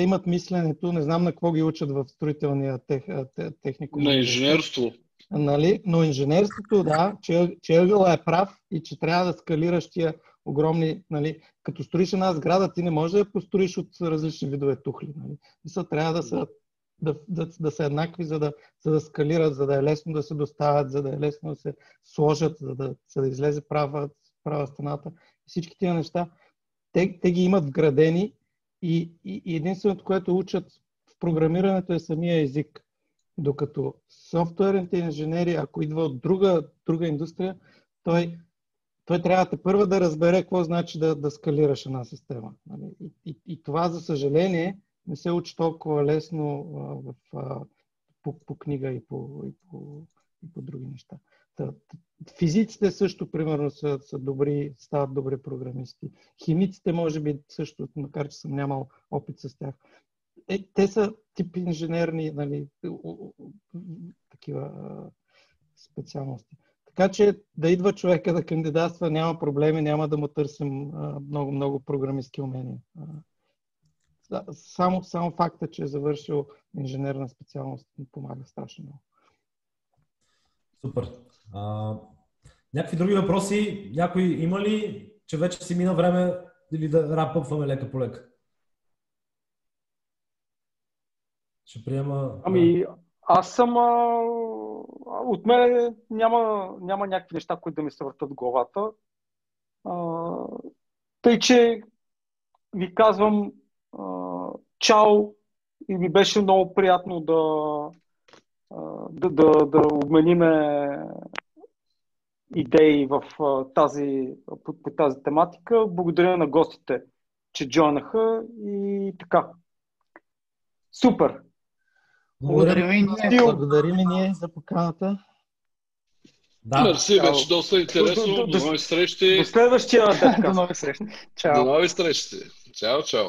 имат мисленето, не знам на какво ги учат в строителния техникум. На инженерство. Нали? Но инженерството, да, че ъгъла е прав и че трябва да скалираш тия огромни, нали, като строиш една сграда, ти не можеш да я построиш от различни видове тухли. Нали? Мисля, трябва да са еднакви, за да скалират, за да е лесно да се доставят, за да е лесно да се сложат, за да излезе права страната. Всички тия неща, те ги имат вградени. И единственото, което учат в програмирането е самия език. Докато софтуерните инженери, ако идва от друга индустрия, той трябва тепърва да разбере какво значи да скалираш една система. И това, за съжаление, не се учи толкова лесно по книга и по други неща. Физиците също, примерно, са добри, стават добри програмисти. Химиците, може би, също, макар че съм нямал опит с тях. Те са тип инженерни, нали, такива специалности. Така че да идва човека да кандидатства, няма проблеми, няма да му търсим много програмистки умения. Само факта, че е завършил инженерна специалност, ми помага страшно много. Супер. Някакви други въпроси? Някой има ли, че вече си мина време или да рапъпваме лека по лека? Ще приема... Аз съм... От мен няма някакви неща, които да ми се въртат в главата. Тъй, че ви казвам чао и ми беше много приятно да обмениме идеи по тази тематика. Благодаря на гостите, че джойнаха и така. Супер! Благодарим и ние за поканата. Да. Мерси, беше доста интересно. До нови срещи. До нови срещи. Чао. Чао.